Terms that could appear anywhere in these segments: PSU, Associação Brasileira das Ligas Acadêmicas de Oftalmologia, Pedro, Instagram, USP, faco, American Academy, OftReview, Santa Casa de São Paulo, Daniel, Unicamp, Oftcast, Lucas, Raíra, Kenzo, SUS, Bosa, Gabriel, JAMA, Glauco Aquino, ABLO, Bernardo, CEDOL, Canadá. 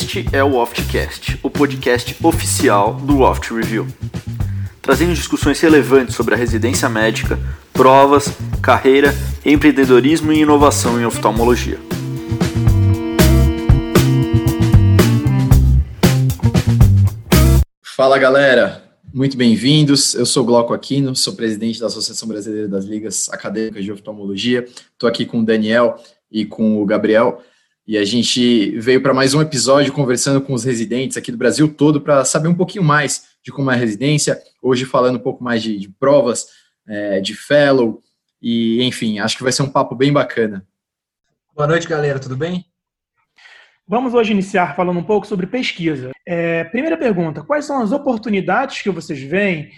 Este é o Oftcast, o podcast oficial do OftReview, trazendo discussões relevantes sobre a residência médica, provas, carreira, empreendedorismo e inovação em oftalmologia. Fala galera, muito bem-vindos. Eu sou o Glauco Aquino, sou presidente da Associação Brasileira das Ligas Acadêmicas de Oftalmologia. Estou aqui com o Daniel e com o Gabriel. E a gente veio para mais um episódio conversando com os residentes aqui do Brasil todo para saber um pouquinho mais de como é a residência, hoje falando um pouco mais de provas, de fellow, e enfim, acho que vai ser um papo bem bacana. Boa noite, galera, tudo bem? Vamos hoje iniciar falando um pouco sobre pesquisa. Primeira pergunta, quais são as oportunidades que vocês veem,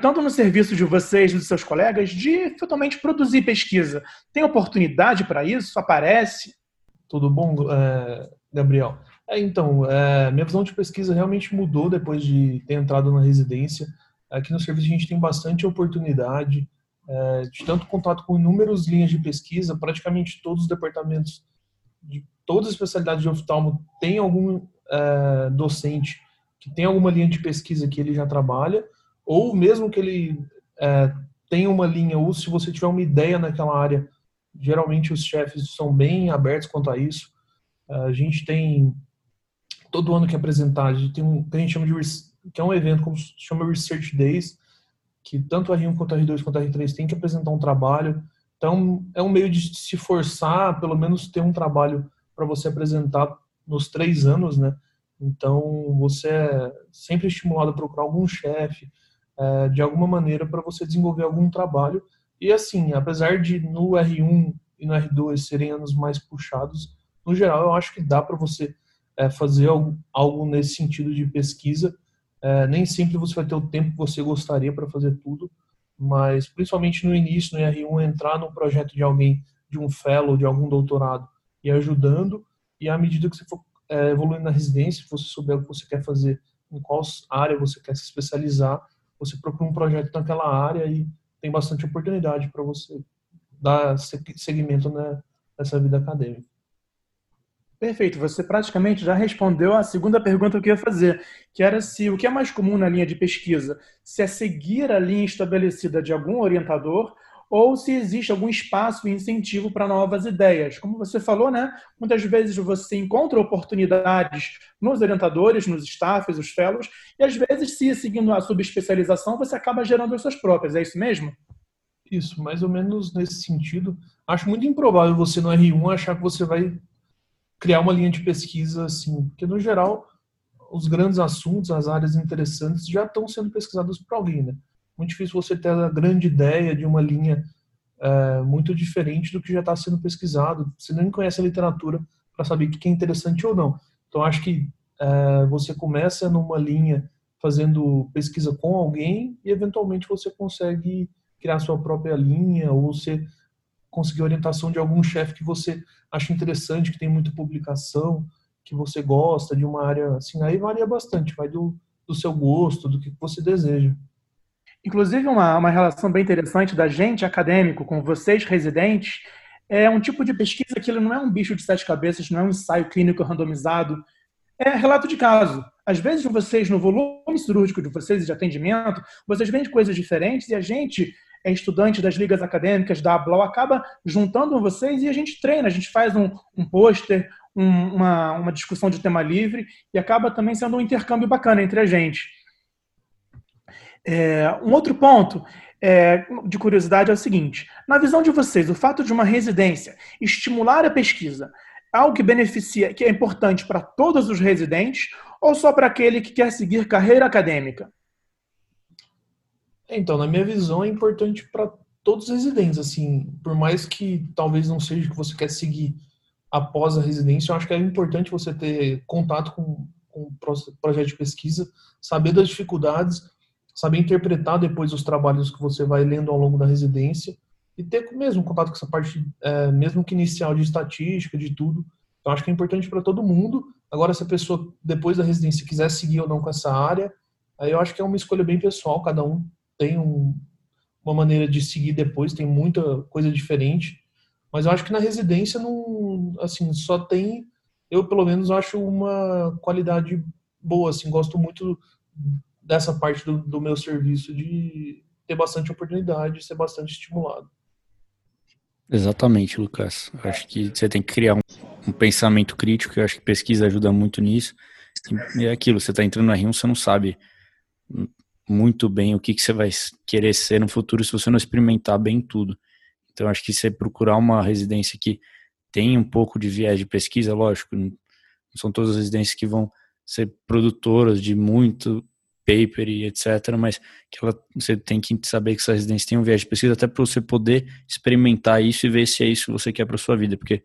tanto no serviço de vocês e dos seus colegas, de totalmente produzir pesquisa? Tem oportunidade para isso? Aparece? Tudo bom, Gabriel? Minha visão de pesquisa realmente mudou depois de ter entrado na residência. Aqui no serviço a gente tem bastante oportunidade de tanto contato com inúmeras linhas de pesquisa, praticamente todos os departamentos de todas as especialidades de oftalmo tem algum docente que tem alguma linha de pesquisa que ele já trabalha, ou mesmo que ele tenha uma linha, ou se você tiver uma ideia naquela área, geralmente os chefes são bem abertos quanto a isso. A gente tem, todo ano que apresentar, a gente tem um que a gente chama de, que é um evento como se chama Research Days, que tanto a R1 quanto a R2 quanto a R3 tem que apresentar um trabalho. Então, é um meio de se forçar, pelo menos ter um trabalho para você apresentar nos 3 anos, né? Então, você é sempre estimulado a procurar algum chefe, de alguma maneira, para você desenvolver algum trabalho. E assim, apesar de no R1 e no R2 serem anos mais puxados, no geral eu acho que dá para você fazer algo nesse sentido de pesquisa. Nem sempre você vai ter o tempo que você gostaria para fazer tudo, mas principalmente no início, no R1, entrar no projeto de alguém, de um fellow, de algum doutorado, e ajudando, e à medida que você for evoluindo na residência, se você souber o que você quer fazer, em qual área você quer se especializar, você procura um projeto naquela área e tem bastante oportunidade para você dar seguimento nessa vida acadêmica. Perfeito, você praticamente já respondeu a segunda pergunta que eu ia fazer, que era se o que é mais comum na linha de pesquisa, se é seguir a linha estabelecida de algum orientador ou se existe algum espaço e incentivo para novas ideias. Como você falou, né? Muitas vezes você encontra oportunidades nos orientadores, nos staffs, os fellows, e às vezes, se seguindo a subespecialização, você acaba gerando as suas próprias, é isso mesmo? Isso, mais ou menos nesse sentido. Acho muito improvável você no R1 achar que você vai criar uma linha de pesquisa, assim, porque no geral os grandes assuntos, as áreas interessantes já estão sendo pesquisadas por alguém, né? Muito difícil você ter a grande ideia de uma linha muito diferente do que já está sendo pesquisado. Você nem conhece a literatura para saber o que é interessante ou não. Então acho que você começa numa linha fazendo pesquisa com alguém e eventualmente você consegue criar sua própria linha ou você conseguir orientação de algum chefe que você acha interessante, que tem muita publicação, que você gosta de uma área, assim, aí varia bastante, vai do seu gosto, do que você deseja. Inclusive, uma relação bem interessante da gente acadêmico com vocês, residentes, é um tipo de pesquisa que ele não é um bicho de 7 cabeças, não é um ensaio clínico randomizado, é relato de caso. Às vezes vocês, no volume cirúrgico de vocês de atendimento, vocês veem coisas diferentes e a gente é estudante das ligas acadêmicas da ABLO, acaba juntando vocês e a gente treina, a gente faz um pôster, uma discussão de tema livre e acaba também sendo um intercâmbio bacana entre a gente. Um outro ponto de curiosidade é o seguinte, na visão de vocês, o fato de uma residência estimular a pesquisa, algo que beneficia, que é importante para todos os residentes ou só para aquele que quer seguir carreira acadêmica? Então, na minha visão, é importante para todos os residentes, assim, por mais que talvez não seja o que você quer seguir após a residência, eu acho que é importante você ter contato com o projeto de pesquisa, saber das dificuldades, saber interpretar depois os trabalhos que você vai lendo ao longo da residência e ter mesmo contato com essa parte, mesmo que inicial, de estatística, de tudo. Então, acho que é importante para todo mundo. Agora, se a pessoa, depois da residência, quiser seguir ou não com essa área, aí eu acho que é uma escolha bem pessoal, cada um tem uma maneira de seguir depois, tem muita coisa diferente, mas eu acho que na residência não, assim, só tem eu pelo menos acho uma qualidade boa, assim, gosto muito dessa parte do meu serviço de ter bastante oportunidade, ser bastante estimulado. Exatamente, Lucas. Eu acho que você tem que criar um pensamento crítico, eu acho que pesquisa ajuda muito nisso. E é aquilo, você está entrando na R1, você não sabe muito bem o que você vai querer ser no futuro se você não experimentar bem tudo. Então, acho que você procurar uma residência que tem um pouco de viés de pesquisa, lógico, não são todas as residências que vão ser produtoras de muito paper e etc, mas que você tem que saber que essa residência tem um viés de pesquisa até para você poder experimentar isso e ver se é isso que você quer para sua vida, porque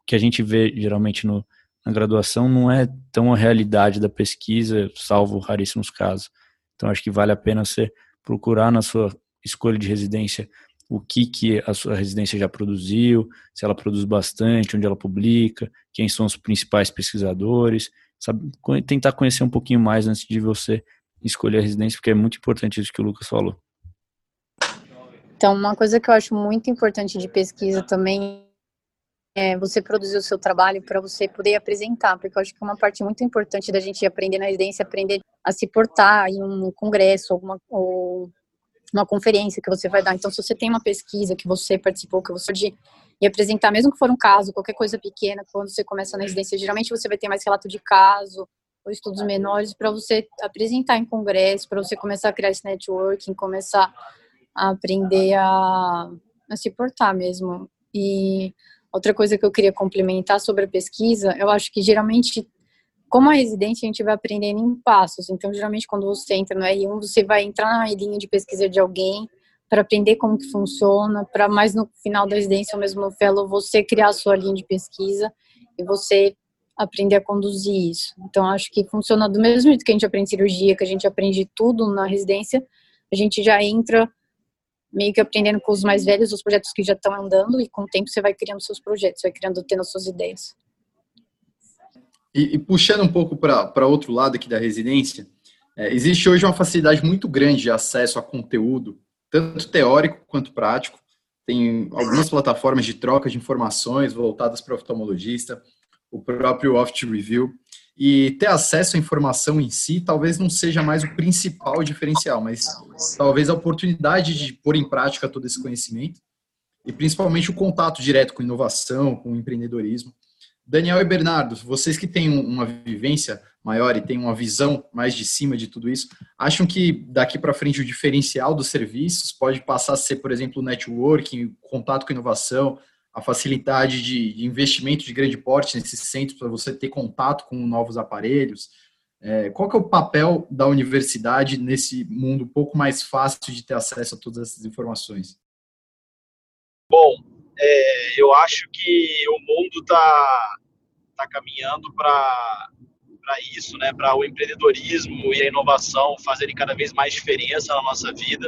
o que a gente vê geralmente na graduação não é tão a realidade da pesquisa, salvo raríssimos casos. Então acho que vale a pena você procurar na sua escolha de residência o que a sua residência já produziu, se ela produz bastante, onde ela publica, quem são os principais pesquisadores, sabe? Tentar conhecer um pouquinho mais antes de você escolher a residência, porque é muito importante isso que o Lucas falou. Então, uma coisa que eu acho muito importante de pesquisa também é você produzir o seu trabalho para você poder apresentar, porque eu acho que uma parte muito importante da gente aprender na residência é aprender a se portar em um congresso ou uma conferência que você vai dar. Então, se você tem uma pesquisa que você participou, que você pode ir apresentar, mesmo que for um caso, qualquer coisa pequena, quando você começa na residência, geralmente você vai ter mais relato de caso, ou estudos menores, para você apresentar em congresso, para você começar a criar esse networking, começar a aprender a se portar mesmo. E outra coisa que eu queria complementar sobre a pesquisa, eu acho que geralmente, como a residência, a gente vai aprendendo em passos. Então, geralmente, quando você entra no R1, você vai entrar na linha de pesquisa de alguém para aprender como que funciona, para mais no final da residência, ou mesmo no fellow, você criar a sua linha de pesquisa e você aprender a conduzir isso. Então, acho que funciona do mesmo jeito que a gente aprende cirurgia, que a gente aprende tudo na residência, a gente já entra meio que aprendendo com os mais velhos, os projetos que já estão andando, e com o tempo você vai criando seus projetos, vai tendo suas ideias. E puxando um pouco para outro lado aqui da residência, existe hoje uma facilidade muito grande de acesso a conteúdo, tanto teórico quanto prático. Tem algumas plataformas de troca de informações voltadas para o oftalmologista, o próprio OftReview, e ter acesso à informação em si talvez não seja mais o principal diferencial, mas talvez a oportunidade de pôr em prática todo esse conhecimento e principalmente o contato direto com inovação, com empreendedorismo. Daniel e Bernardo, vocês que têm uma vivência maior e têm uma visão mais de cima de tudo isso, acham que daqui para frente o diferencial dos serviços pode passar a ser, por exemplo, o networking, contato com inovação, a facilidade de investimento de grande porte nesses centros para você ter contato com novos aparelhos? Qual que é o papel da universidade nesse mundo um pouco mais fácil de ter acesso a todas essas informações? Bom, eu acho que o mundo está caminhando para isso, né? Para o empreendedorismo e a inovação fazerem cada vez mais diferença na nossa vida.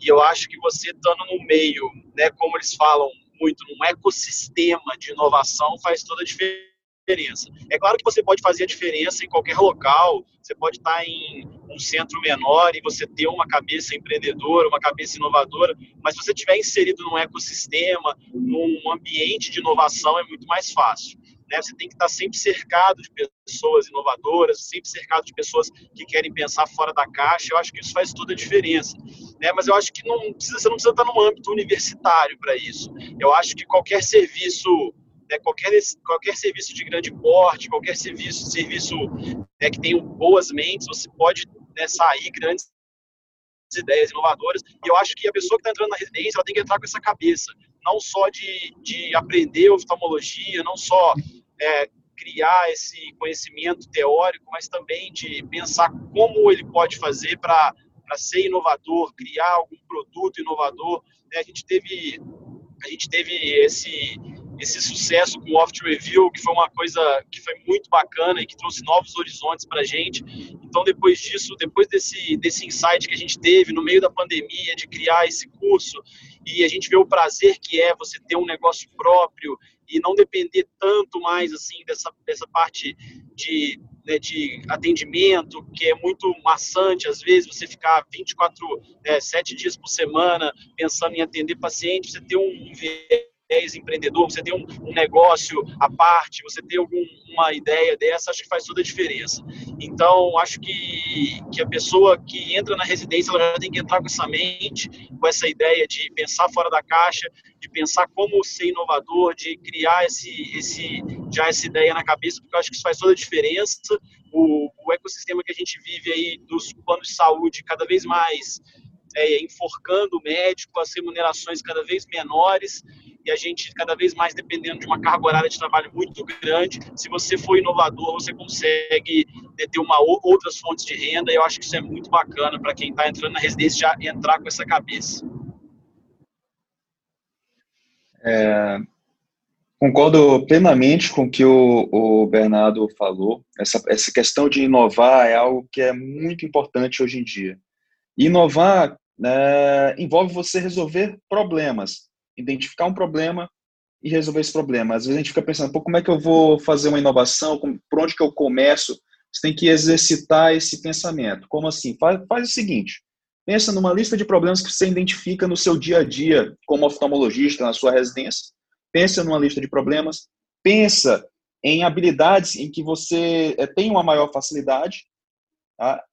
E eu acho que você estando no meio, né, como eles falam, muito num ecossistema de inovação faz toda a diferença. É claro que você pode fazer a diferença em qualquer local, você pode estar em um centro menor e você ter uma cabeça empreendedora, uma cabeça inovadora, mas se você estiver inserido num ecossistema, num ambiente de inovação, é muito mais fácil, né? Você tem que estar sempre cercado de pessoas inovadoras, sempre cercado de pessoas que querem pensar fora da caixa. Eu acho que isso faz toda a diferença, né? Mas eu acho que você não precisa estar no âmbito universitário para isso. Eu acho que qualquer serviço, né, qualquer serviço de grande porte, qualquer serviço, né, que tenha boas mentes, você pode, né, sair grandes ideias inovadoras. E eu acho que a pessoa que está entrando na residência, ela tem que entrar com essa cabeça, não só de aprender oftalmologia, não só criar esse conhecimento teórico, mas também de pensar como ele pode fazer para ser inovador, criar algum produto inovador, né? A gente teve esse sucesso com o OftReview, que foi uma coisa que foi muito bacana e que trouxe novos horizontes para a gente. Então, depois disso, depois desse insight que a gente teve no meio da pandemia, de criar esse curso, e a gente vê o prazer que é você ter um negócio próprio e não depender tanto mais assim dessa parte de, né, de atendimento, que é muito maçante. Às vezes você ficar 7 dias por semana pensando em atender paciente, você ter um 10 empreendedor, você ter um negócio à parte, você ter uma ideia dessa, acho que faz toda a diferença. Então, acho que a pessoa que entra na residência, ela já tem que entrar com essa mente, com essa ideia de pensar fora da caixa, de pensar como ser inovador, de criar essa ideia na cabeça, porque eu acho que isso faz toda a diferença. O ecossistema que a gente vive aí dos planos de saúde cada vez mais enforcando o médico, as remunerações cada vez menores e a gente cada vez mais dependendo de uma carga horária de trabalho muito grande. Se você for inovador, você consegue ter outras fontes de renda e eu acho que isso é muito bacana para quem está entrando na residência já entrar com essa cabeça. Concordo plenamente com o que o Bernardo falou. Essa questão de inovar é algo que é muito importante hoje em dia. Inovar envolve você resolver problemas, identificar um problema e resolver esse problema. Às vezes a gente fica pensando, como é que eu vou fazer uma inovação, por onde que eu começo? Você tem que exercitar esse pensamento. Como assim? Faz o seguinte, pensa numa lista de problemas que você identifica no seu dia a dia como oftalmologista, na sua residência. Pensa numa lista de problemas, pensa em habilidades em que você tem uma maior facilidade.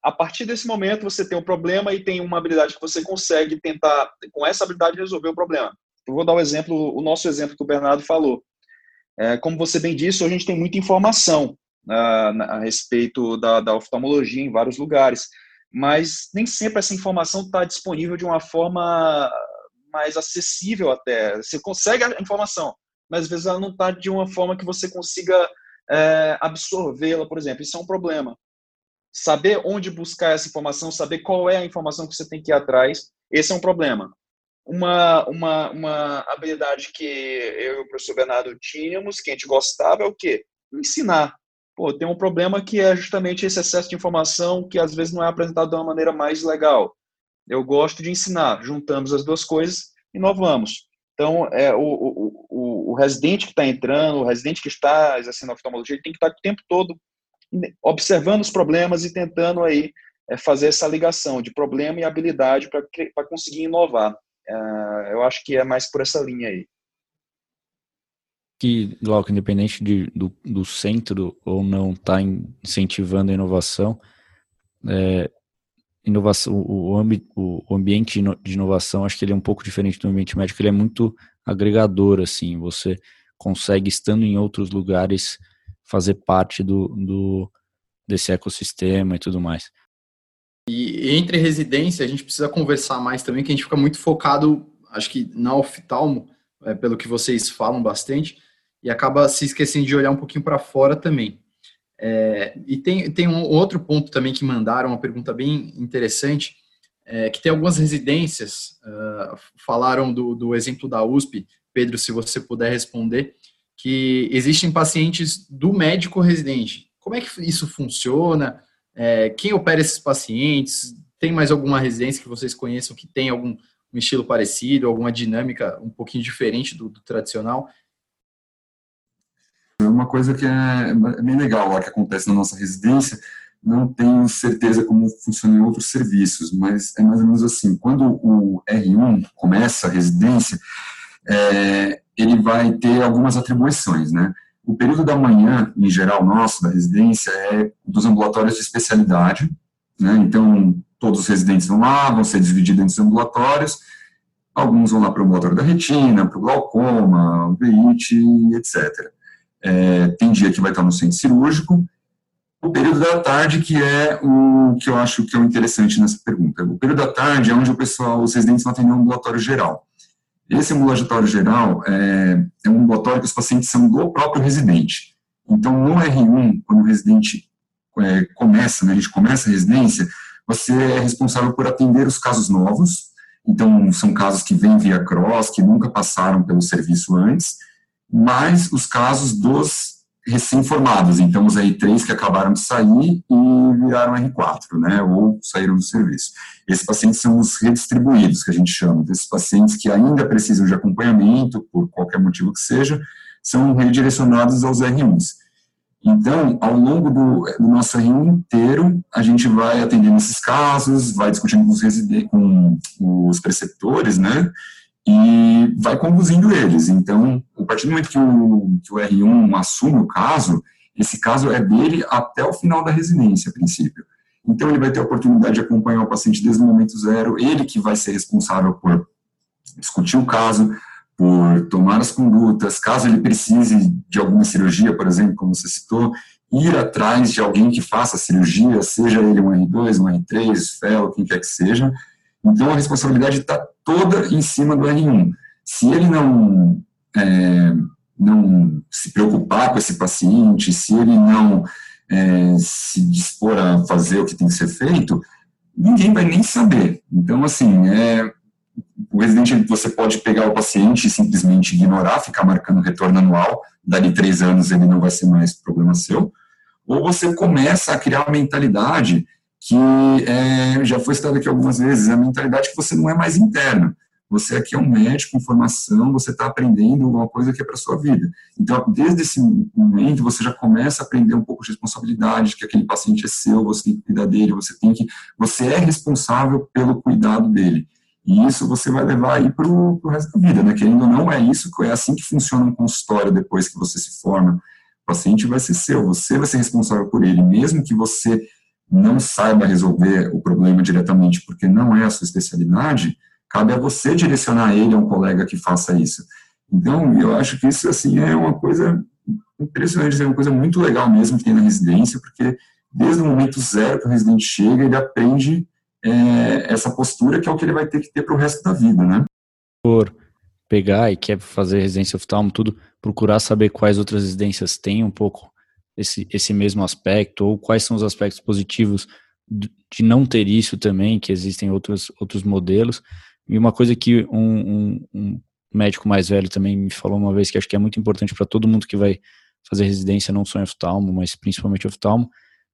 A partir desse momento, você tem um problema e tem uma habilidade que você consegue tentar, com essa habilidade, resolver o problema. Eu vou dar o nosso exemplo que o Bernardo falou. Como você bem disse, hoje a gente tem muita informação a respeito da oftalmologia em vários lugares, mas nem sempre essa informação está disponível de uma forma mais acessível até. Você consegue a informação, mas às vezes ela não está de uma forma que você consiga absorvê-la, por exemplo. Isso é um problema. Saber onde buscar essa informação, saber qual é a informação que você tem que ir atrás, esse é um problema. Uma habilidade que eu e o professor Bernardo tínhamos, que a gente gostava, é o quê? Ensinar. Tem um problema que é justamente esse excesso de informação que às vezes não é apresentado de uma maneira mais legal. Eu gosto de ensinar. Juntamos as duas coisas, inovamos. Então, o residente que está entrando, o residente que está exercendo a oftalmologia, ele tem que estar o tempo todo observando os problemas e tentando aí fazer essa ligação de problema e habilidade para conseguir inovar. Eu acho que é mais por essa linha aí. Que, Glauco, independente do centro ou não estar incentivando a inovação, o ambiente de inovação, acho que ele é um pouco diferente do ambiente médico, ele é muito agregador, assim, você consegue, estando em outros lugares, fazer parte desse ecossistema e tudo mais. E entre residência, a gente precisa conversar mais também, que a gente fica muito focado, acho que na oftalmo, pelo que vocês falam bastante, e acaba se esquecendo de olhar um pouquinho para fora também. E tem um outro ponto também que mandaram, uma pergunta bem interessante, que tem algumas residências, falaram do exemplo da USP, Pedro, se você puder responder, que existem pacientes do médico residente. Como é que isso funciona? Quem opera esses pacientes? Tem mais alguma residência que vocês conheçam que tem algum estilo parecido, alguma dinâmica um pouquinho diferente do tradicional? Uma coisa que é bem legal lá que acontece na nossa residência, não tenho certeza como funciona em outros serviços, mas é mais ou menos assim, quando o R1 começa a residência, ele vai ter algumas atribuições, né? O período da manhã, em geral, nosso, da residência, é dos ambulatórios de especialidade, né? Então, todos os residentes vão lá, vão ser divididos entre os ambulatórios, alguns vão lá para o ambulatório da retina, para o glaucoma, uveíte, etc. Tem dia que vai estar no centro cirúrgico. O período da tarde, que é o que eu acho que é o interessante nessa pergunta. O período da tarde é onde os residentes vão atender o ambulatório geral. Esse ambulatório geral é um ambulatório que os pacientes são do próprio residente. Então, no R1, quando o residente começa, né, a gente começa a residência, você é responsável por atender os casos novos. Então, são casos que vêm via cross, que nunca passaram pelo serviço antes, mais os casos dos recém-formados. Então, os R3 que acabaram de sair e viraram R4, né, ou saíram do serviço. Esses pacientes são os redistribuídos, que a gente chama. Então, esses pacientes que ainda precisam de acompanhamento, por qualquer motivo que seja, são redirecionados aos R1s. Então, ao longo do nosso R1 inteiro, a gente vai atendendo esses casos, vai discutindo com os preceptores, né, e vai conduzindo eles. Então, a partir do momento que o R1 assume o caso, esse caso é dele até o final da residência, a princípio. Então, ele vai ter a oportunidade de acompanhar o paciente desde o momento zero, ele que vai ser responsável por discutir o caso, por tomar as condutas, caso ele precise de alguma cirurgia, por exemplo, como você citou, ir atrás de alguém que faça a cirurgia, seja ele um R2, um R3, fellow, quem quer que seja. Então, a responsabilidade está toda em cima do R1. Se ele não se preocupar com esse paciente, se ele não se dispor a fazer o que tem que ser feito, ninguém vai nem saber. Então, assim, o residente, você pode pegar o paciente e simplesmente ignorar, ficar marcando retorno anual, dali 3 anos ele não vai ser mais problema seu, ou você começa a criar uma mentalidade que já foi citada aqui algumas vezes, a mentalidade que você não é mais interno. Você aqui é um médico em formação, você está aprendendo alguma coisa que é para a sua vida. Então, desde esse momento, você já começa a aprender um pouco de responsabilidade, que aquele paciente é seu, você tem que cuidar dele, você é responsável pelo cuidado dele. E isso você vai levar aí para o resto da vida, né? Querendo ou não, é assim que funciona um consultório depois que você se forma. O paciente vai ser seu, você vai ser responsável por ele, mesmo que você não saiba resolver o problema diretamente, porque não é a sua especialidade, cabe a você direcionar ele a um colega que faça isso. Então, eu acho que isso, assim, é uma coisa impressionante, é uma coisa muito legal mesmo que tem na residência, porque desde o momento zero que o residente chega, ele aprende essa postura, que é o que ele vai ter que ter para o resto da vida, né? Por pegar e quer fazer residência oftalmo, tudo, procurar saber quais outras residências têm um pouco esse mesmo aspecto, ou quais são os aspectos positivos de não ter isso também, que existem outros modelos. E uma coisa que um médico mais velho também me falou uma vez, que acho que é muito importante para todo mundo que vai fazer residência, não só em oftalmo, mas principalmente oftalmo,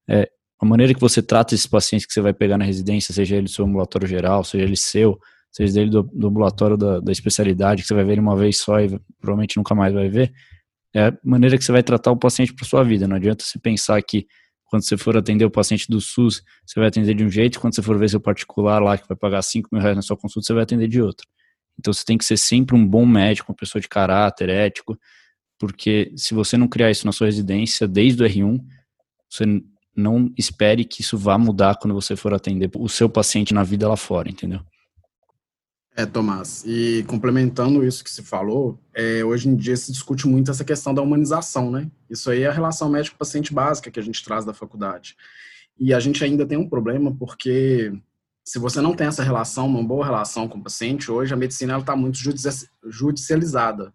é a maneira que você trata esses pacientes que você vai pegar na residência, seja ele do seu ambulatório geral, seja ele seu, seja ele do ambulatório da especialidade, que você vai ver ele uma vez só e provavelmente nunca mais vai ver, é a maneira que você vai tratar o paciente para sua vida. Não adianta você pensar que quando você for atender o paciente do SUS, você vai atender de um jeito, quando você for ver seu particular lá, que vai pagar R$5.000 na sua consulta, você vai atender de outro. Então você tem que ser sempre um bom médico, uma pessoa de caráter, ético, porque se você não criar isso na sua residência, desde o R1, você não espere que isso vá mudar quando você for atender o seu paciente na vida lá fora, entendeu? Tomás, e complementando isso que se falou, hoje em dia se discute muito essa questão da humanização, né? Isso aí é a relação médico-paciente básica que a gente traz da faculdade. E a gente ainda tem um problema porque se você não tem essa relação, uma boa relação com o paciente, hoje a medicina está muito judicializada.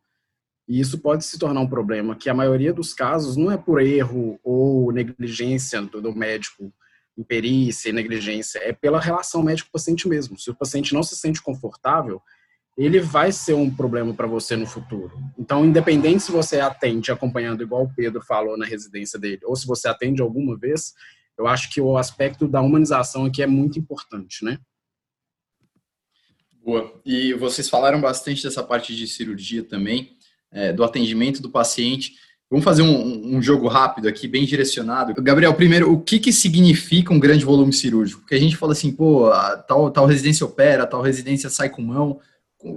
E isso pode se tornar um problema, que a maioria dos casos não é por erro ou negligência do médico, imperícia e negligência, é pela relação médico-paciente mesmo. Se o paciente não se sente confortável, ele vai ser um problema para você no futuro. Então, independente se você atende acompanhando, igual o Pedro falou na residência dele, ou se você atende alguma vez, eu acho que o aspecto da humanização aqui é muito importante, né? Boa. E vocês falaram bastante dessa parte de cirurgia também, do atendimento do paciente. Vamos fazer um jogo rápido aqui, bem direcionado. Gabriel, primeiro, o que significa um grande volume cirúrgico? Porque a gente fala assim, pô, tal residência opera, tal residência sai com mão.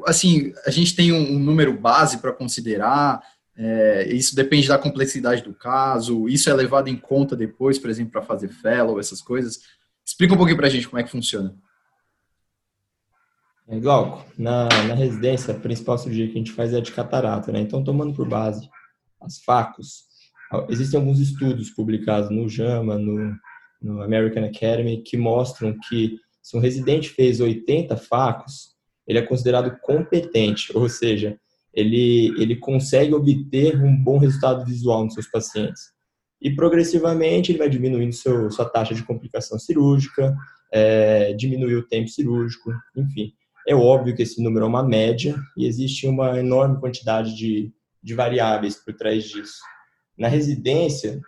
Assim, a gente tem um número base para considerar, isso depende da complexidade do caso, isso é levado em conta depois, por exemplo, para fazer fellow, essas coisas. Explica um pouquinho para a gente como é que funciona. Glauco, na residência, a principal cirurgia que a gente faz é a de catarata, né? Então, tomando por base as facos, existem alguns estudos publicados no JAMA, no American Academy, que mostram que se um residente fez 80 facos, ele é considerado competente, ou seja, ele consegue obter um bom resultado visual nos seus pacientes. E progressivamente ele vai diminuindo sua taxa de complicação cirúrgica, diminuir o tempo cirúrgico, enfim. É óbvio que esse número é uma média e existe uma enorme quantidade de variáveis por trás disso. Na residência,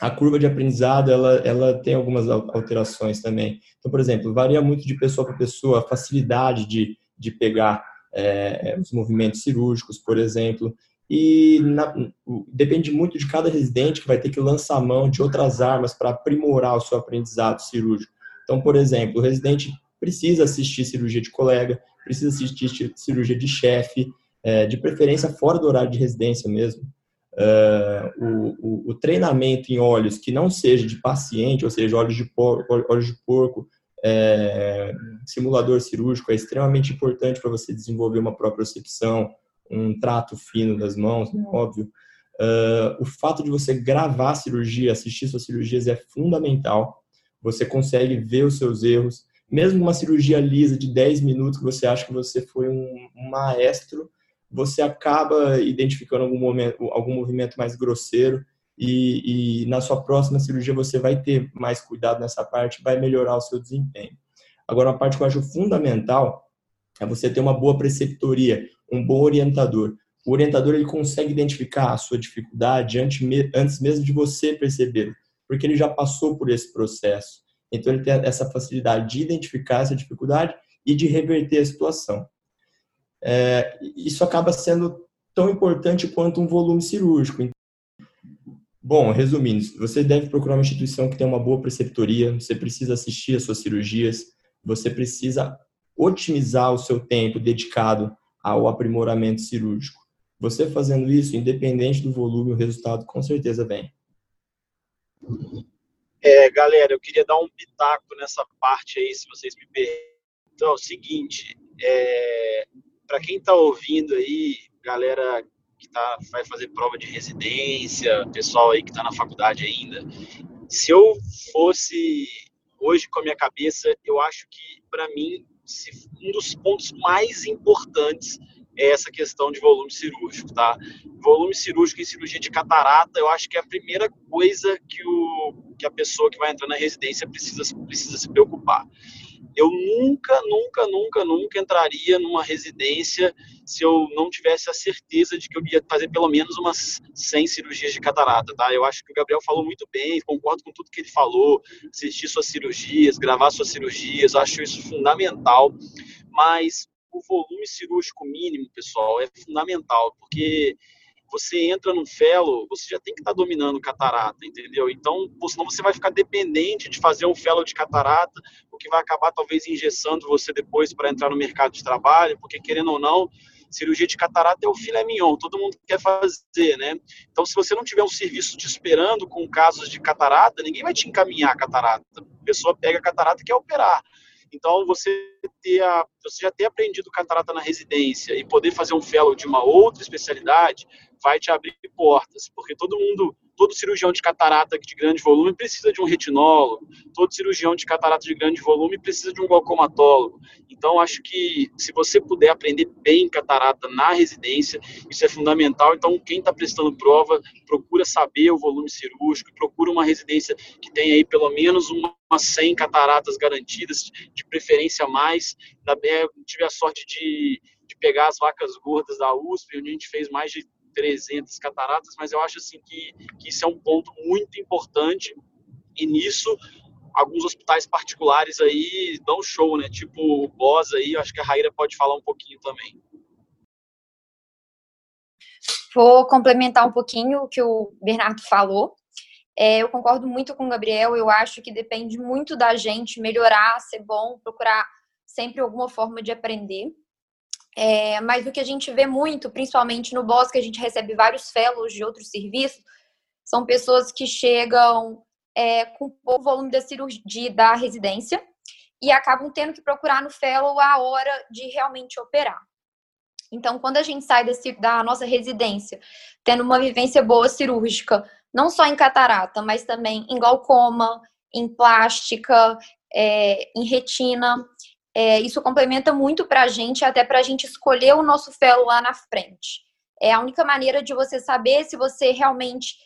a curva de aprendizado ela tem algumas alterações também. Então, por exemplo, varia muito de pessoa para pessoa a facilidade de pegar os movimentos cirúrgicos, por exemplo, e depende muito de cada residente que vai ter que lançar mão de outras armas para aprimorar o seu aprendizado cirúrgico. Então, por exemplo, o residente precisa assistir cirurgia de colega, precisa assistir cirurgia de chefe, de preferência fora do horário de residência mesmo. O treinamento em olhos que não seja de paciente, ou seja, olhos de porco, simulador cirúrgico é extremamente importante para você desenvolver uma propriocepção, um trato fino das mãos, né? Óbvio. O fato de você gravar a cirurgia, assistir suas cirurgias é fundamental. Você consegue ver os seus erros. Mesmo uma cirurgia lisa de 10 minutos que você acha que você foi um maestro, você acaba identificando algum movimento mais grosseiro e na sua próxima cirurgia você vai ter mais cuidado nessa parte, vai melhorar o seu desempenho. Agora, uma parte que eu acho fundamental é você ter uma boa preceptoria, um bom orientador. O orientador, ele consegue identificar a sua dificuldade antes mesmo de você perceber, porque ele já passou por esse processo. Então, ele tem essa facilidade de identificar essa dificuldade e de reverter a situação. Isso acaba sendo tão importante quanto um volume cirúrgico. Bom, resumindo, você deve procurar uma instituição que tenha uma boa preceptoria, você precisa assistir às suas cirurgias, você precisa otimizar o seu tempo dedicado ao aprimoramento cirúrgico. Você fazendo isso, independente do volume, o resultado com certeza vem. Galera, eu queria dar um pitaco nessa parte aí, se vocês me permitem. Então, é o seguinte, para quem está ouvindo aí, galera que vai fazer prova de residência, pessoal aí que está na faculdade ainda, se eu fosse hoje com a minha cabeça, eu acho que, para mim, um dos pontos mais importantes é essa questão de volume cirúrgico, tá? Volume cirúrgico em cirurgia de catarata, eu acho que é a primeira coisa que a pessoa que vai entrar na residência precisa se preocupar. Eu nunca entraria numa residência se eu não tivesse a certeza de que eu ia fazer pelo menos umas 100 cirurgias de catarata, tá? Eu acho que o Gabriel falou muito bem, concordo com tudo que ele falou, assistir suas cirurgias, gravar suas cirurgias, acho isso fundamental, mas o volume cirúrgico mínimo, pessoal, é fundamental, porque você entra num fellow, você já tem que estar dominando catarata, entendeu? Então, senão você vai ficar dependente de fazer um fellow de catarata, o que vai acabar talvez engessando você depois para entrar no mercado de trabalho, porque querendo ou não, cirurgia de catarata é o filé mignon, todo mundo quer fazer, né? Então, se você não tiver um serviço te esperando com casos de catarata, ninguém vai te encaminhar a catarata. A pessoa pega a catarata e quer operar. Então, você já ter aprendido catarata na residência e poder fazer um fellow de uma outra especialidade vai te abrir portas, porque todo cirurgião de catarata de grande volume precisa de um retinólogo, todo cirurgião de catarata de grande volume precisa de um glaucomatólogo. Então, acho que se você puder aprender bem catarata na residência, isso é fundamental. Então, quem está prestando prova, procura saber o volume cirúrgico, procura uma residência que tenha aí pelo menos umas 100 cataratas garantidas, de preferência mais. Tive a sorte de pegar as vacas gordas da USP, onde a gente fez mais de 300 cataratas, mas eu acho assim que isso é um ponto muito importante, e nisso alguns hospitais particulares aí dão show, né? Tipo o Bosa aí, eu acho que a Raíra pode falar um pouquinho também. Vou complementar um pouquinho o que o Bernardo falou. Eu concordo muito com o Gabriel, eu acho que depende muito da gente melhorar, ser bom, procurar sempre alguma forma de aprender. Mas o que a gente vê muito, principalmente no Bosa, que a gente recebe vários fellows de outros serviços, são pessoas que chegam com pouco volume da cirurgia da residência e acabam tendo que procurar no fellow a hora de realmente operar. Então, quando a gente sai da nossa residência tendo uma vivência boa cirúrgica, não só em catarata, mas também em glaucoma, em plástica, em retina, isso complementa muito pra gente, até pra gente escolher o nosso fellow lá na frente. É a única maneira de você saber se você realmente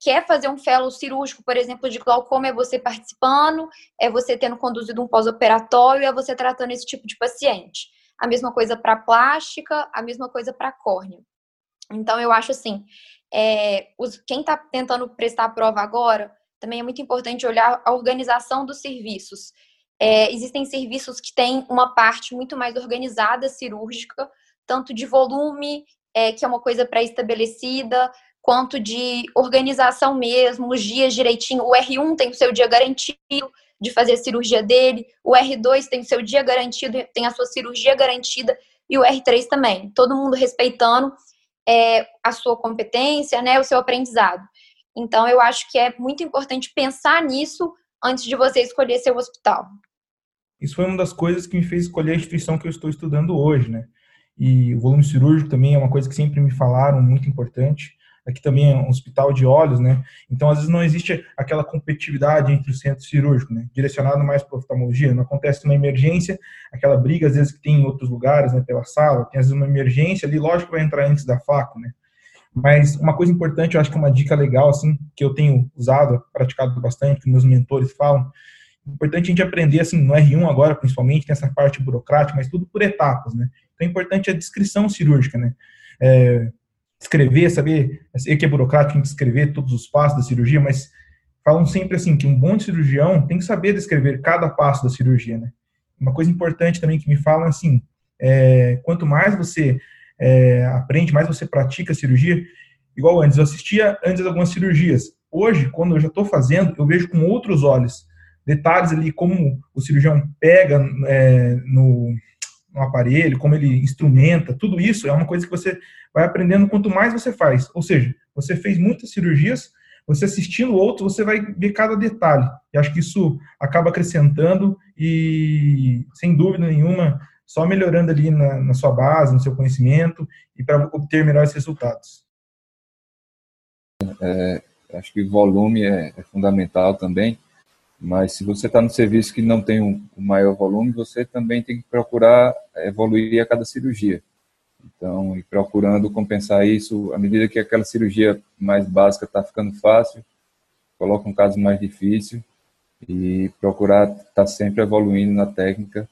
quer fazer um fellow cirúrgico, por exemplo, de glaucoma, é você participando, é você tendo conduzido um pós-operatório, é você tratando esse tipo de paciente. A mesma coisa pra plástica, a mesma coisa pra córnea. Então, eu acho assim, quem tá tentando prestar a prova agora, também é muito importante olhar a organização dos serviços. Existem serviços que têm uma parte muito mais organizada cirúrgica, tanto de volume, que é uma coisa pré-estabelecida, quanto de organização mesmo, os dias direitinho. O R1 tem o seu dia garantido, de fazer a cirurgia dele, o R2 tem seu dia garantido, tem a sua cirurgia garantida, e o R3 também. Todo mundo respeitando a sua competência, né, o seu aprendizado. Então, eu acho que é muito importante pensar nisso antes de você escolher seu hospital. Isso foi uma das coisas que me fez escolher a instituição que eu estou estudando hoje, né? E o volume cirúrgico também é uma coisa que sempre me falaram, muito importante. Aqui também é um hospital de olhos, né? Então, às vezes, não existe aquela competitividade entre o centro cirúrgico, né? Direcionado mais para a oftalmologia. Não acontece uma emergência, aquela briga, às vezes, que tem em outros lugares, né? Pela sala, tem, às vezes, uma emergência ali, lógico, vai entrar antes da faco, né? Mas uma coisa importante, eu acho que é uma dica legal, assim, que eu tenho usado, praticado bastante, que meus mentores falam, é importante a gente aprender, assim, no R1 agora, principalmente, tem essa parte burocrática, mas tudo por etapas, né? Então, é importante a descrição cirúrgica, né? Escrever, saber, eu sei que é burocrático descrever todos os passos da cirurgia, mas falam sempre assim, que um bom cirurgião tem que saber descrever cada passo da cirurgia, né? Uma coisa importante também que me falam, assim, quanto mais você aprende, mais você pratica a cirurgia, igual antes, eu assistia antes algumas cirurgias, hoje, quando eu já estou fazendo, eu vejo com outros olhos, detalhes ali, como o cirurgião pega no aparelho, como ele instrumenta, tudo isso é uma coisa que você vai aprendendo quanto mais você faz. Ou seja, você fez muitas cirurgias, você assistindo outros, você vai ver cada detalhe. E acho que isso acaba acrescentando e, sem dúvida nenhuma, só melhorando ali na sua base, no seu conhecimento e para obter melhores resultados. Acho que volume é fundamental também. Mas se você está no serviço que não tem um maior volume, você também tem que procurar evoluir a cada cirurgia. Então, e procurando compensar isso, à medida que aquela cirurgia mais básica está ficando fácil, coloca um caso mais difícil e procurar estar sempre evoluindo na técnica.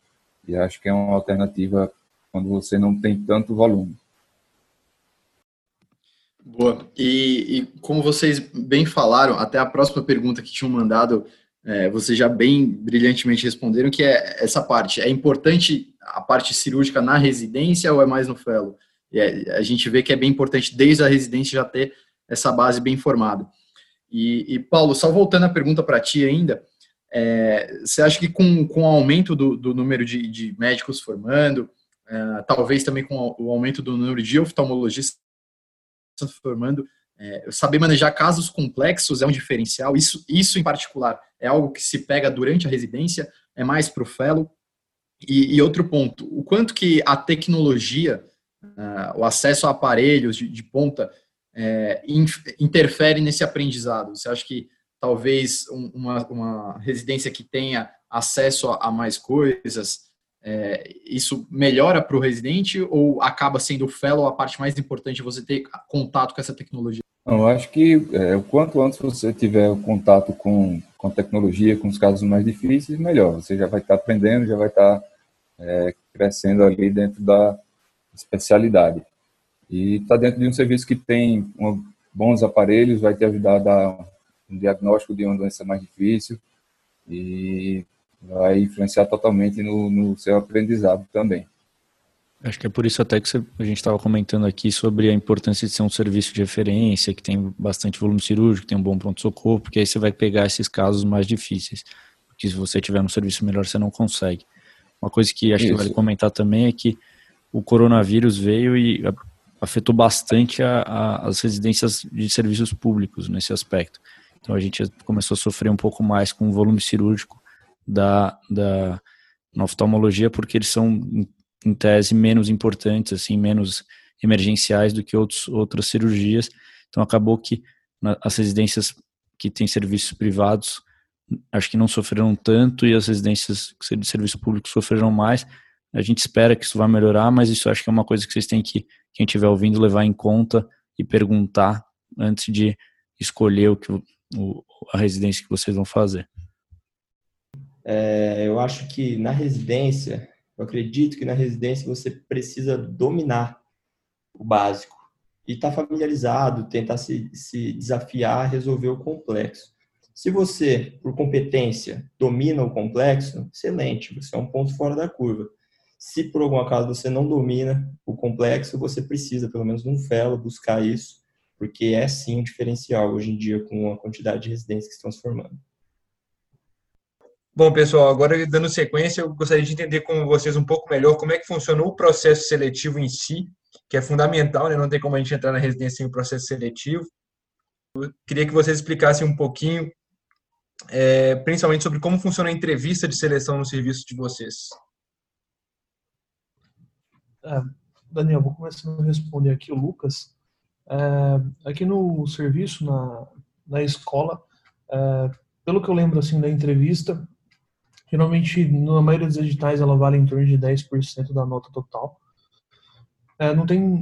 E acho que é uma alternativa quando você não tem tanto volume. Boa. E como vocês bem falaram, até a próxima pergunta que tinham mandado... vocês já bem brilhantemente responderam que é essa parte. É importante a parte cirúrgica na residência ou é mais no fellow? A gente vê que é bem importante desde a residência já ter essa base bem formada. E Paulo, só voltando a pergunta para ti ainda, você acha que com o aumento do número de médicos formando, talvez também com o aumento do número de oftalmologistas formando, saber manejar casos complexos é um diferencial? Isso em particular é algo que se pega durante a residência, é mais pro fellow? E outro ponto, o quanto que a tecnologia, o acesso a aparelhos de ponta interfere nesse aprendizado? Você acha que talvez uma residência que tenha acesso a mais coisas, isso melhora para o residente ou acaba sendo o fellow a parte mais importante de você ter contato com essa tecnologia? Eu acho que o quanto antes você tiver o contato com a tecnologia, com os casos mais difíceis, melhor. Você já vai estar aprendendo, já vai estar crescendo ali dentro da especialidade. E está dentro de um serviço que tem bons aparelhos, vai te ajudar a dar um diagnóstico de uma doença mais difícil e vai influenciar totalmente no seu aprendizado também. Acho que é por isso até que a gente estava comentando aqui sobre a importância de ser um serviço de referência, que tem bastante volume cirúrgico, tem um bom pronto-socorro, porque aí você vai pegar esses casos mais difíceis. Porque se você tiver um serviço melhor, você não consegue. Uma coisa que acho que vale comentar também é que o coronavírus veio e afetou bastante as residências de serviços públicos nesse aspecto. Então a gente começou a sofrer um pouco mais com o volume cirúrgico na oftalmologia, porque eles são... em tese, menos importantes, assim, menos emergenciais do que outras cirurgias. Então, acabou que as residências que têm serviços privados, acho que não sofreram tanto, e as residências de serviço público sofreram mais. A gente espera que isso vá melhorar, mas isso acho que é uma coisa que vocês têm que, quem estiver ouvindo, levar em conta e perguntar antes de escolher a residência que vocês vão fazer. Eu acho que na residência... Eu acredito que na residência você precisa dominar o básico e estar familiarizado, tentar se desafiar a resolver o complexo. Se você, por competência, domina o complexo, excelente, você é um ponto fora da curva. Se por algum acaso você não domina o complexo, você precisa, pelo menos num fellow, buscar isso, porque é sim um diferencial hoje em dia com a quantidade de residências que estão se formando. Bom, pessoal, agora dando sequência, eu gostaria de entender com vocês um pouco melhor como é que funciona o processo seletivo em si, que é fundamental, né? Não tem como a gente entrar na residência sem o processo seletivo. Eu queria que vocês explicassem um pouquinho, principalmente sobre como funciona a entrevista de seleção no serviço de vocês. Daniel, vou começando a responder aqui o Lucas. Aqui no serviço, na escola, pelo que eu lembro assim da entrevista, geralmente na maioria dos editais ela vale em torno de 10% da nota total.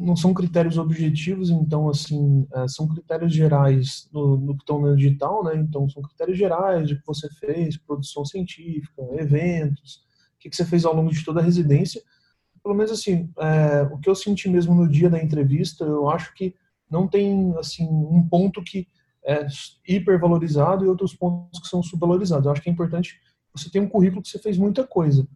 Não são critérios objetivos, então assim, são critérios gerais no que estão no edital, né? Então são critérios gerais de que você fez, produção científica, eventos, o que você fez ao longo de toda a residência. Pelo menos assim, o que eu senti mesmo no dia da entrevista, eu acho que não tem assim um ponto que é hipervalorizado e outros pontos que são subvalorizados. Eu acho que é importante você ter um currículo que você fez muita coisa.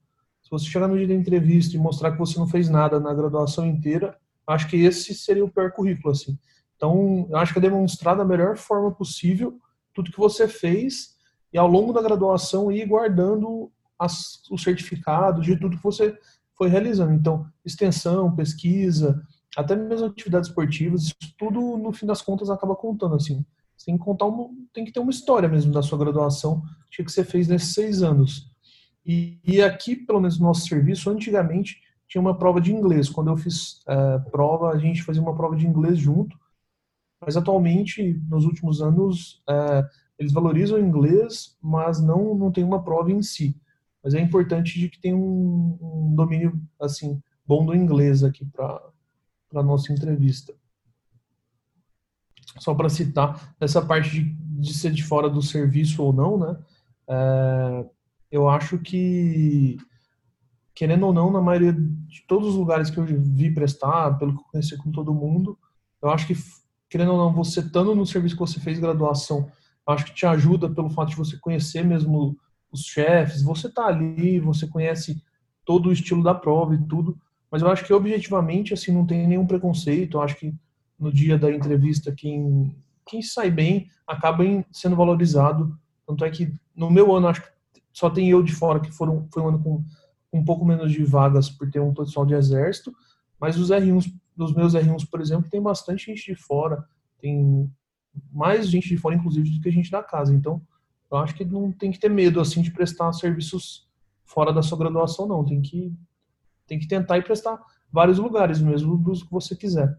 Se você chegar no dia da entrevista e mostrar que você não fez nada na graduação inteira, acho que esse seria o pior currículo, assim. Então, eu acho que é demonstrar da melhor forma possível tudo que você fez e ao longo da graduação ir guardando os certificados de tudo que você foi realizando. Então, extensão, pesquisa, até mesmo atividades esportivas, isso tudo, no fim das contas, acaba contando, assim. Você tem que ter uma história mesmo da sua graduação, o que você fez nesses 6 anos. E aqui, pelo menos no nosso serviço, antigamente, tinha uma prova de inglês. Quando eu fiz prova, a gente fazia uma prova de inglês junto. Mas atualmente, nos últimos anos, eles valorizam o inglês, mas não tem uma prova em si. Mas é importante de que tenha um domínio assim, bom do inglês aqui para a nossa entrevista. Só para citar, essa parte de ser de fora do serviço ou não, né? Eu acho que, querendo ou não, na maioria de todos os lugares que eu vi prestar, pelo que eu conheci com todo mundo, eu acho que, querendo ou não, você estando no serviço que você fez graduação, eu acho que te ajuda pelo fato de você conhecer mesmo os chefes, você tá ali, você conhece todo o estilo da prova e tudo, mas eu acho que objetivamente assim não tem nenhum preconceito. Eu acho que no dia da entrevista quem sai bem acaba sendo valorizado, tanto é que no meu ano acho que só tem eu de fora, que foi um ano com um pouco menos de vagas por ter um pessoal de exército, mas dos meus R1s, por exemplo, tem bastante gente de fora, tem mais gente de fora inclusive do que a gente da casa, então eu acho que não tem que ter medo, assim, de prestar serviços fora da sua graduação, não. Tem que tentar e prestar vários lugares, mesmo dos que você quiser.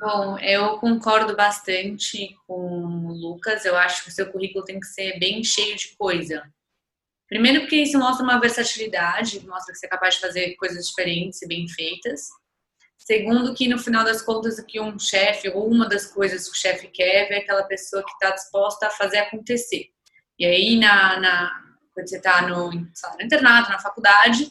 Bom, eu concordo bastante com o Lucas. Eu acho que o seu currículo tem que ser bem cheio de coisa. Primeiro porque isso mostra uma versatilidade, mostra que você é capaz de fazer coisas diferentes e bem feitas. Segundo, que no final das contas o que um chefe, ou uma das coisas que o chefe quer, é aquela pessoa que está disposta a fazer acontecer. E aí, quando você está no internato, na faculdade,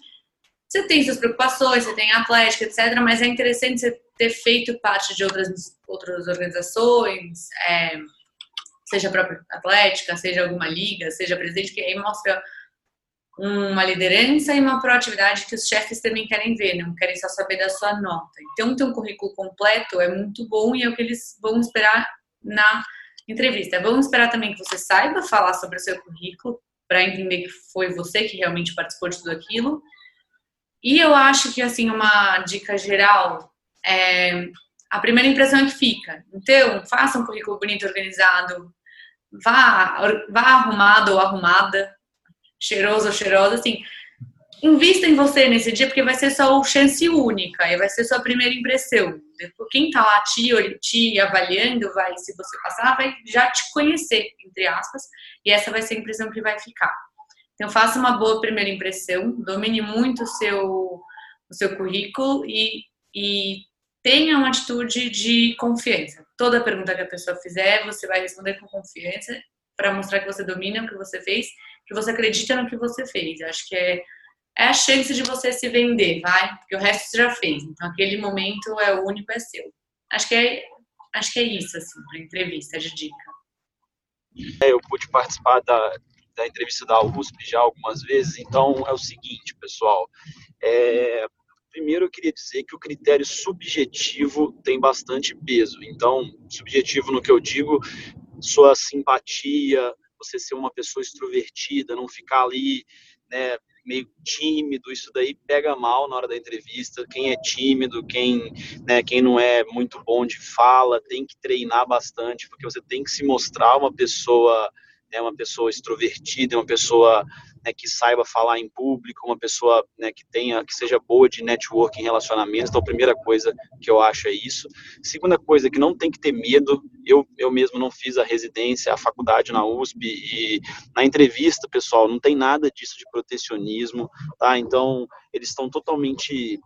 você tem suas preocupações, você tem a atlética, etc. Mas é interessante você ter feito parte de outras organizações, seja a própria atlética, seja alguma liga, seja presidente, que aí mostra uma liderança e uma proatividade que os chefes também querem ver, não querem só saber da sua nota. Então, ter um currículo completo é muito bom e é o que eles vão esperar na entrevista. Vão esperar também que você saiba falar sobre o seu currículo, para entender que foi você que realmente participou de tudo aquilo. E eu acho que, assim, uma dica geral é a primeira impressão é que fica. Então, faça um currículo bonito, organizado, vá arrumado ou arrumada, cheiroso ou cheirosa, assim, invista em você nesse dia, porque vai ser sua chance única, vai ser sua primeira impressão. Quem tá lá te avaliando, se você passar, vai já te conhecer, entre aspas, e essa vai ser a impressão que vai ficar. Então, faça uma boa primeira impressão, domine muito o seu currículo e tenha uma atitude de confiança. Toda pergunta que a pessoa fizer, você vai responder com confiança, para mostrar que você domina o que você fez, que você acredita no que você fez. Eu acho que é a chance de você se vender, vai? Porque o resto você já fez. Então, aquele momento é o único, é seu. Acho que é isso, assim, para entrevista de dica. Eu pude participar da entrevista da USP já algumas vezes. Então, é o seguinte, pessoal. Primeiro, eu queria dizer que o critério subjetivo tem bastante peso. Então, subjetivo no que eu digo, sua simpatia, você ser uma pessoa extrovertida, não ficar ali, né, meio tímido, isso daí pega mal na hora da entrevista. Quem é tímido, quem não é muito bom de fala, tem que treinar bastante, porque você tem que se mostrar uma pessoa extrovertida, uma pessoa, né, que saiba falar em público, uma pessoa, né, que seja boa de networking, relacionamentos. Então, a primeira coisa que eu acho é isso. Segunda coisa, que não tem que ter medo. Eu mesmo não fiz a residência, a faculdade na USP, e na entrevista, pessoal, não tem nada disso de protecionismo, tá? Então, eles estão totalmente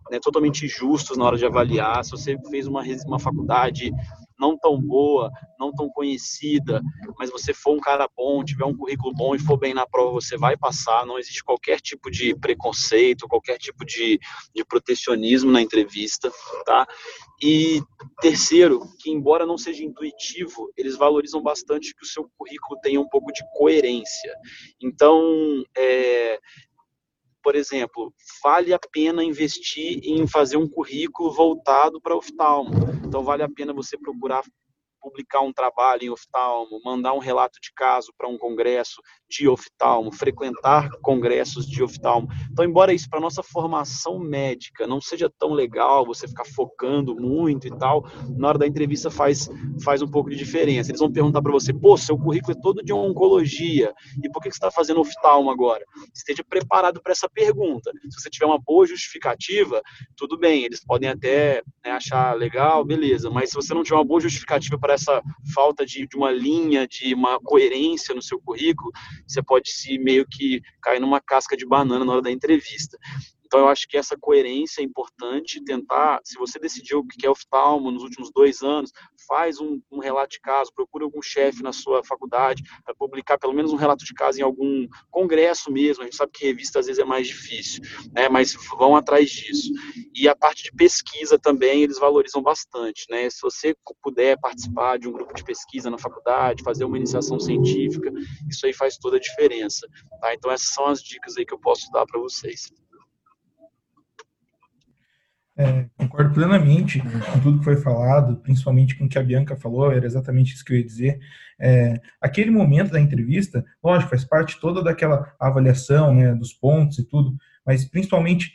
justos na hora de avaliar. Se você fez uma faculdade não tão boa, não tão conhecida, mas você for um cara bom, tiver um currículo bom e for bem na prova, você vai passar. Não existe qualquer tipo de preconceito, qualquer tipo de protecionismo na entrevista, tá? E terceiro, que embora não seja intuitivo, eles valorizam bastante que o seu currículo tenha um pouco de coerência. Então, por exemplo, vale a pena investir em fazer um currículo voltado para oftalmo. Então, vale a pena você procurar publicar um trabalho em oftalmo, mandar um relato de caso para um congresso de oftalmo, frequentar congressos de oftalmo. Então, embora isso para nossa formação médica não seja tão legal, você ficar focando muito e tal, na hora da entrevista faz um pouco de diferença. Eles vão perguntar para você: pô, seu currículo é todo de oncologia, e por que você está fazendo oftalmo agora? Esteja preparado para essa pergunta. Se você tiver uma boa justificativa, tudo bem, eles podem até, né, achar legal, beleza, mas se você não tiver uma boa justificativa para essa falta de uma linha, de uma coerência no seu currículo, você pode se meio que cair numa casca de banana na hora da entrevista. Então, eu acho que essa coerência é importante. Tentar, se você decidiu o que é oftalmo nos últimos 2 anos, faz um relato de caso, procura algum chefe na sua faculdade para publicar pelo menos um relato de caso em algum congresso mesmo. A gente sabe que revista às vezes é mais difícil, né? Mas vão atrás disso. E a parte de pesquisa também, eles valorizam bastante, né? Se você puder participar de um grupo de pesquisa na faculdade, fazer uma iniciação científica, isso aí faz toda a diferença, tá? Então, essas são as dicas aí que eu posso dar para vocês. Concordo plenamente com tudo que foi falado, principalmente com o que a Bianca falou, era exatamente isso que eu ia dizer. Aquele momento da entrevista, lógico, faz parte toda daquela avaliação, né, dos pontos e tudo, mas principalmente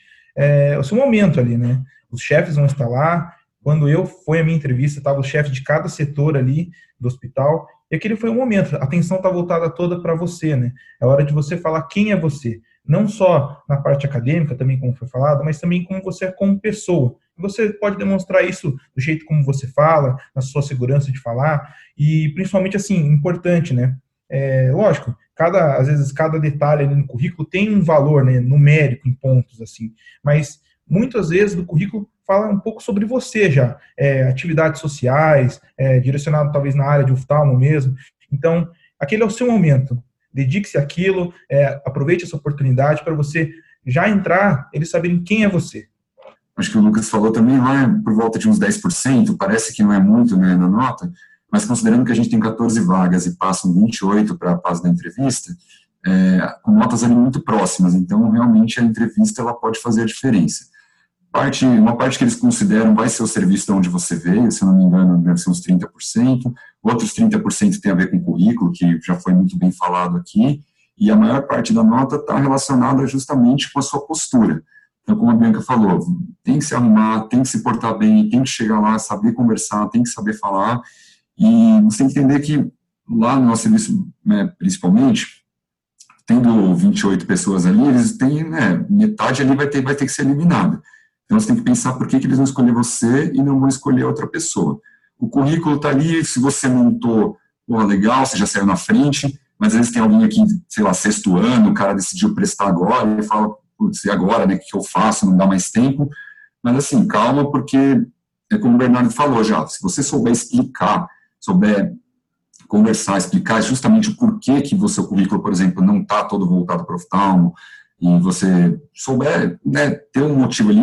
o seu momento ali, né? Os chefes vão estar lá. Quando foi a minha entrevista, estava o chefe de cada setor ali do hospital, e aquele foi o momento. A atenção está voltada toda para você, né? É hora de você falar quem é você. Não só na parte acadêmica, também como foi falado, mas também como você é como pessoa. Você pode demonstrar isso do jeito como você fala, na sua segurança de falar, e principalmente, assim, importante, né? Lógico, às vezes cada detalhe ali no currículo tem um valor, né, numérico, em pontos, assim, mas muitas vezes do currículo fala um pouco sobre você já, atividades sociais, direcionado talvez na área de oftalmo mesmo. Então, aquele é o seu momento. Dedique-se àquilo, aproveite essa oportunidade para você já entrar, eles saberem quem é você. Acho que o Lucas falou também, lá por volta de uns 10%, parece que não é muito, né, na nota, mas considerando que a gente tem 14 vagas e passam 28 para a fase da entrevista, com notas ali muito próximas, então realmente a entrevista ela pode fazer a diferença. Uma parte que eles consideram vai ser o serviço de onde você veio, se eu não me engano, deve ser uns 30%. Outros 30% tem a ver com o currículo, que já foi muito bem falado aqui. E a maior parte da nota está relacionada justamente com a sua postura. Então, como a Bianca falou, tem que se arrumar, tem que se portar bem, tem que chegar lá, saber conversar, tem que saber falar. E você tem que entender que lá no nosso serviço, né, principalmente, tendo 28 pessoas ali, eles têm, né, metade ali vai ter que ser eliminada. Então, você tem que pensar por que eles vão escolher você e não vão escolher outra pessoa. O currículo está ali, se você montou, porra, legal, você já saiu na frente, mas às vezes tem alguém aqui, sei lá, 6º ano, o cara decidiu prestar agora, e fala, putz, e agora, né, o que eu faço, não dá mais tempo. Mas assim, calma, porque é como o Bernardo falou já, se você souber explicar, souber conversar, explicar justamente o porquê que o seu currículo, por exemplo, não está todo voltado para o oftalmo, e você souber, né, ter um motivo ali,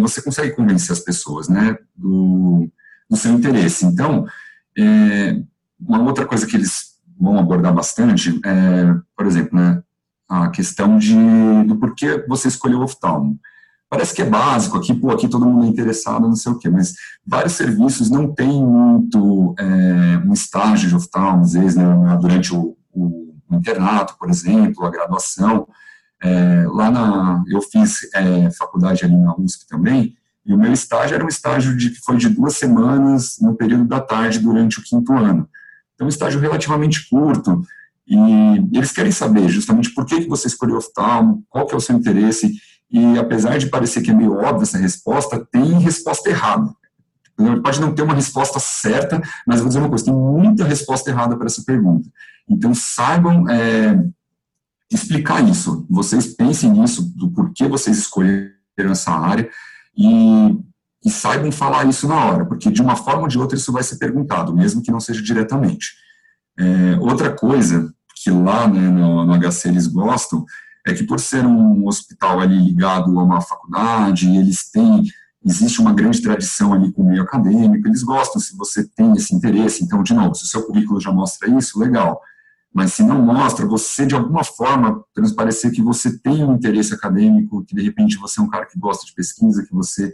você consegue convencer as pessoas, né, do seu interesse. Então, uma outra coisa que eles vão abordar bastante é, por exemplo, né, a questão do porquê você escolheu o oftalmo. Parece que é básico, aqui todo mundo é interessado, não sei o quê, mas vários serviços não têm muito um estágio de oftalmo, às vezes, né, durante o internato, por exemplo, a graduação. Eu fiz faculdade ali na USP também, e o meu estágio era um estágio que foi de 2 semanas no período da tarde durante o 5º ano. Então, um estágio relativamente curto, e eles querem saber justamente por que você escolheu oftalmo, qual que é o seu interesse, e apesar de parecer que é meio óbvia essa resposta, tem resposta errada. Pode não ter uma resposta certa, mas eu vou dizer uma coisa, tem muita resposta errada para essa pergunta. Então, saibam explicar isso. Vocês pensem nisso, do porquê vocês escolheram essa área, e saibam falar isso na hora, porque de uma forma ou de outra isso vai ser perguntado, mesmo que não seja diretamente. Outra coisa que lá, né, no HC eles gostam, é que por ser um hospital ali ligado a uma faculdade, existe uma grande tradição ali com o meio acadêmico, eles gostam se você tem esse interesse. Então, de novo, se o seu currículo já mostra isso, legal. Mas se não mostra, você de alguma forma transparecer que você tem um interesse acadêmico, que de repente você é um cara que gosta de pesquisa, que você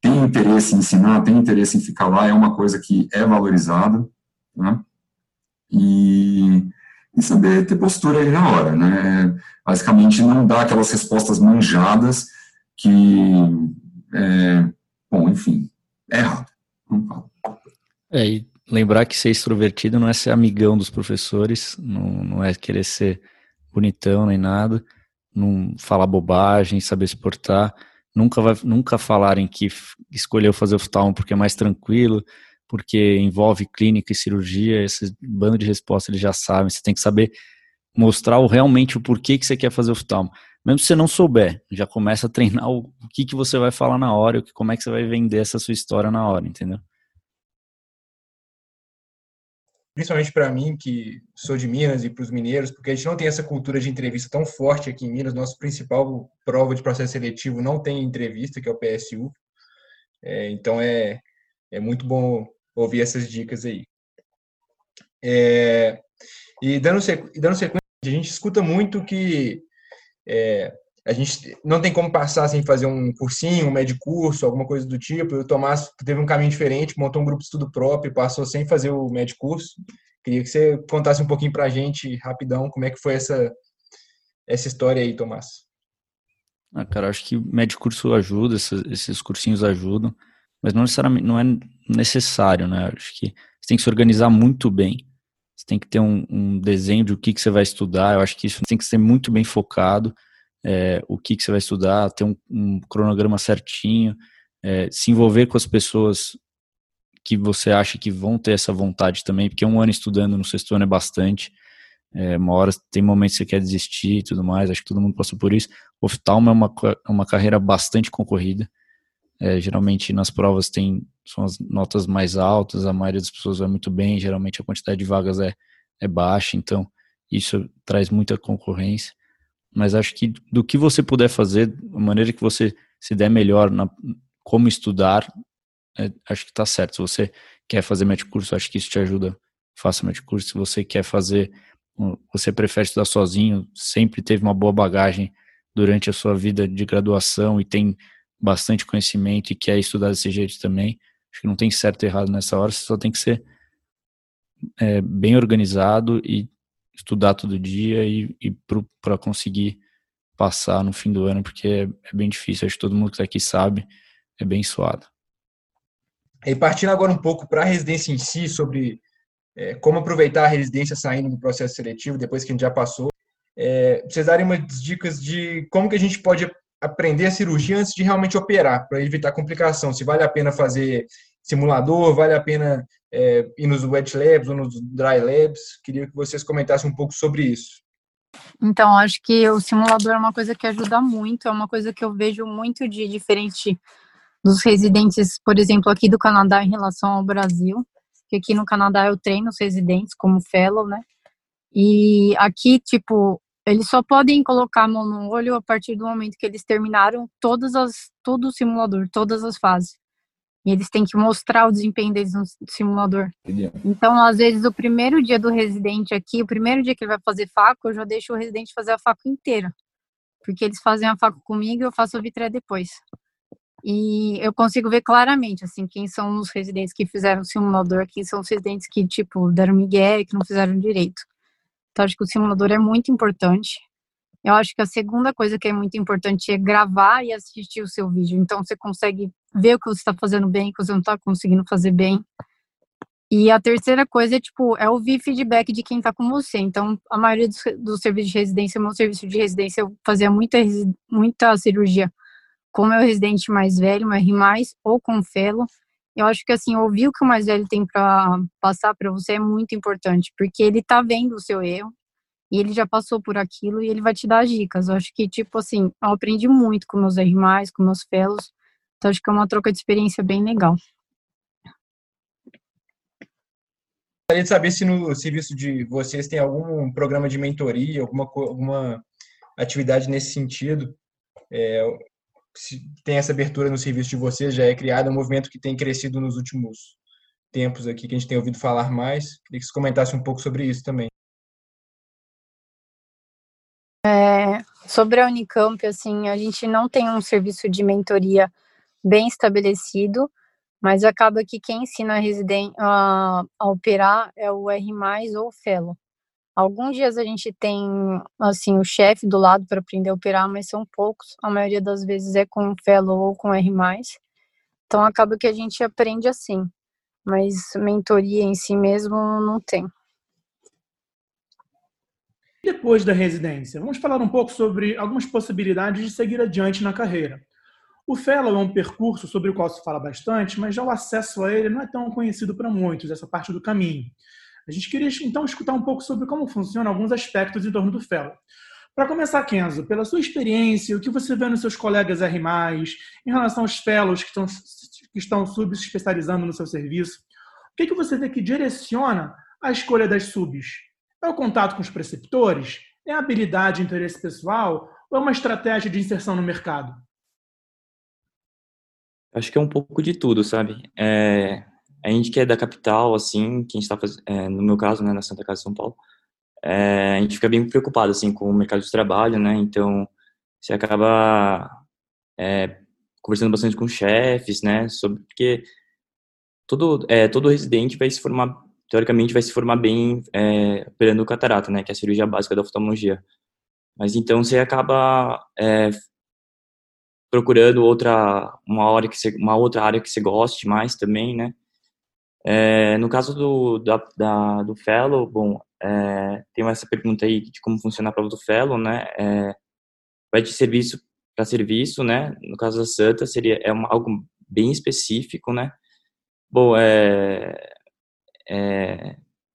tem interesse em ensinar, tem interesse em ficar lá, é uma coisa que é valorizada, né? E saber ter postura ali na hora, né? Basicamente não dar aquelas respostas manjadas que... é errado. Não falo. E lembrar que ser extrovertido não é ser amigão dos professores, não é querer ser bonitão nem nada, não falar bobagem, saber se portar, nunca falarem que escolheu fazer oftalmo porque é mais tranquilo, porque envolve clínica e cirurgia, esse bando de respostas eles já sabem, você tem que saber mostrar realmente o porquê que você quer fazer oftalmo. Mesmo se você não souber, já começa a treinar o que você vai falar na hora, como é que você vai vender essa sua história na hora, entendeu? Principalmente para mim, que sou de Minas, e para os mineiros, porque a gente não tem essa cultura de entrevista tão forte aqui em Minas. Nossa principal prova de processo seletivo não tem entrevista, que é o PSU. Então é muito bom ouvir essas dicas aí. E dando sequência, a gente escuta muito que a gente não tem como passar sem fazer um cursinho, um médio curso, alguma coisa do tipo. O Tomás teve um caminho diferente, montou um grupo de estudo próprio e passou sem fazer o médio curso. Queria que você contasse um pouquinho pra gente, rapidão, como é que foi essa história aí, Tomás. Cara, acho que médio curso ajuda, esses cursinhos ajudam, mas não necessariamente, não é necessário, né? Acho que você tem que se organizar muito bem. Você tem que ter um desenho de o que você vai estudar. Eu acho que isso tem que ser muito bem focado, o que você vai estudar, ter um cronograma certinho, se envolver com as pessoas que você acha que vão ter essa vontade também, porque um ano estudando no 6º ano é bastante, uma hora tem momentos que você quer desistir e tudo mais, acho que todo mundo passou por isso. O oftalmo é uma carreira bastante concorrida, geralmente nas provas são as notas mais altas, a maioria das pessoas vai muito bem, geralmente a quantidade de vagas é baixa, então isso traz muita concorrência, mas acho que do que você puder fazer, a maneira que você se der melhor na como estudar, acho que está certo. Se você quer fazer médio curso, acho que isso te ajuda, faça médio curso. Se você quer fazer, você prefere estudar sozinho, sempre teve uma boa bagagem durante a sua vida de graduação e tem bastante conhecimento e quer estudar desse jeito também, acho que não tem certo e errado nessa hora, você só tem que ser bem organizado e estudar todo dia e para conseguir passar no fim do ano, porque é bem difícil, acho que todo mundo que está aqui sabe, é bem suado. E partindo agora um pouco para a residência em si, sobre como aproveitar a residência saindo do processo seletivo, depois que a gente já passou, vocês darem umas dicas de como que a gente pode aprender a cirurgia antes de realmente operar, para evitar complicação, se vale a pena fazer simulador, vale a pena ir nos wet labs ou nos dry labs. Queria que vocês comentassem um pouco sobre isso. Então, acho que o simulador é uma coisa que ajuda muito, é uma coisa que eu vejo muito de diferente dos residentes, por exemplo, aqui do Canadá em relação ao Brasil, que aqui no Canadá eu treino os residentes como fellow, né, e aqui, tipo, eles só podem colocar a mão no olho a partir do momento que eles terminaram todo o simulador, todas as fases. E eles têm que mostrar o desempenho deles no simulador. Então, às vezes, o primeiro dia do residente aqui, o primeiro dia que ele vai fazer faco, eu já deixo o residente fazer a faco inteira. Porque eles fazem a faco comigo e eu faço a vitreia depois. E eu consigo ver claramente, assim, quem são os residentes que fizeram o simulador, quem são os residentes que, tipo, deram migué, que não fizeram direito. Então, acho que o simulador é muito importante. Eu acho que a segunda coisa que é muito importante é gravar e assistir o seu vídeo. Então, você consegue ver o que você está fazendo bem, o que você não está conseguindo fazer bem. E a terceira coisa é, é ouvir feedback de quem está com você. Então, a maioria dos serviços de residência, meu serviço de residência, eu fazia muita cirurgia com meu residente mais velho, meu R+, ou com o fellow. Eu acho que, assim, ouvir o que o mais velho tem para passar para você é muito importante, porque ele tá vendo o seu erro, e ele já passou por aquilo, e ele vai te dar as dicas. Eu acho que, eu aprendi muito com meus R+, com meus fellows, então acho que é uma troca de experiência bem legal. Gostaria de saber se no serviço de vocês tem algum programa de mentoria, alguma atividade nesse sentido. Se tem essa abertura no serviço de vocês, já é criado, é um movimento que tem crescido nos últimos tempos aqui, que a gente tem ouvido falar mais. Queria que você comentasse um pouco sobre isso também. Sobre a Unicamp, assim, a gente não tem um serviço de mentoria bem estabelecido, mas acaba que quem ensina a operar é o R+, ou o fellow. Alguns dias a gente tem, assim, o chefe do lado para aprender a operar, mas são poucos. A maioria das vezes é com o fellow ou com o R+. Então, acaba que a gente aprende assim. Mas mentoria em si mesmo não tem. Depois da residência, vamos falar um pouco sobre algumas possibilidades de seguir adiante na carreira. O fellow é um percurso sobre o qual se fala bastante, mas já o acesso a ele não é tão conhecido para muitos, essa parte do caminho. A gente queria, então, escutar um pouco sobre como funcionam alguns aspectos em torno do fellow. Para começar, Kenzo, pela sua experiência, o que você vê nos seus colegas R+, em relação aos fellows que estão sub-especializando no seu serviço, o que você vê que direciona a escolha das subs? É o contato com os preceptores? É a habilidade e interesse pessoal? Ou é uma estratégia de inserção no mercado? Acho que é um pouco de tudo, sabe? A gente que é da capital, assim, que a gente está fazendo, no meu caso, né, na Santa Casa de São Paulo, a gente fica bem preocupado, assim, com o mercado de trabalho, né, então você acaba conversando bastante com chefes, né, sobre, porque todo residente vai se formar, teoricamente, bem operando catarata, né, que é a cirurgia básica da oftalmologia. Mas então você acaba procurando uma outra área que você goste mais também, né. No caso do fellow, bom, tem essa pergunta aí de como funciona a prova do fellow, né? Vai de serviço para serviço, né? No caso da Santa, algo bem específico, né? Bom,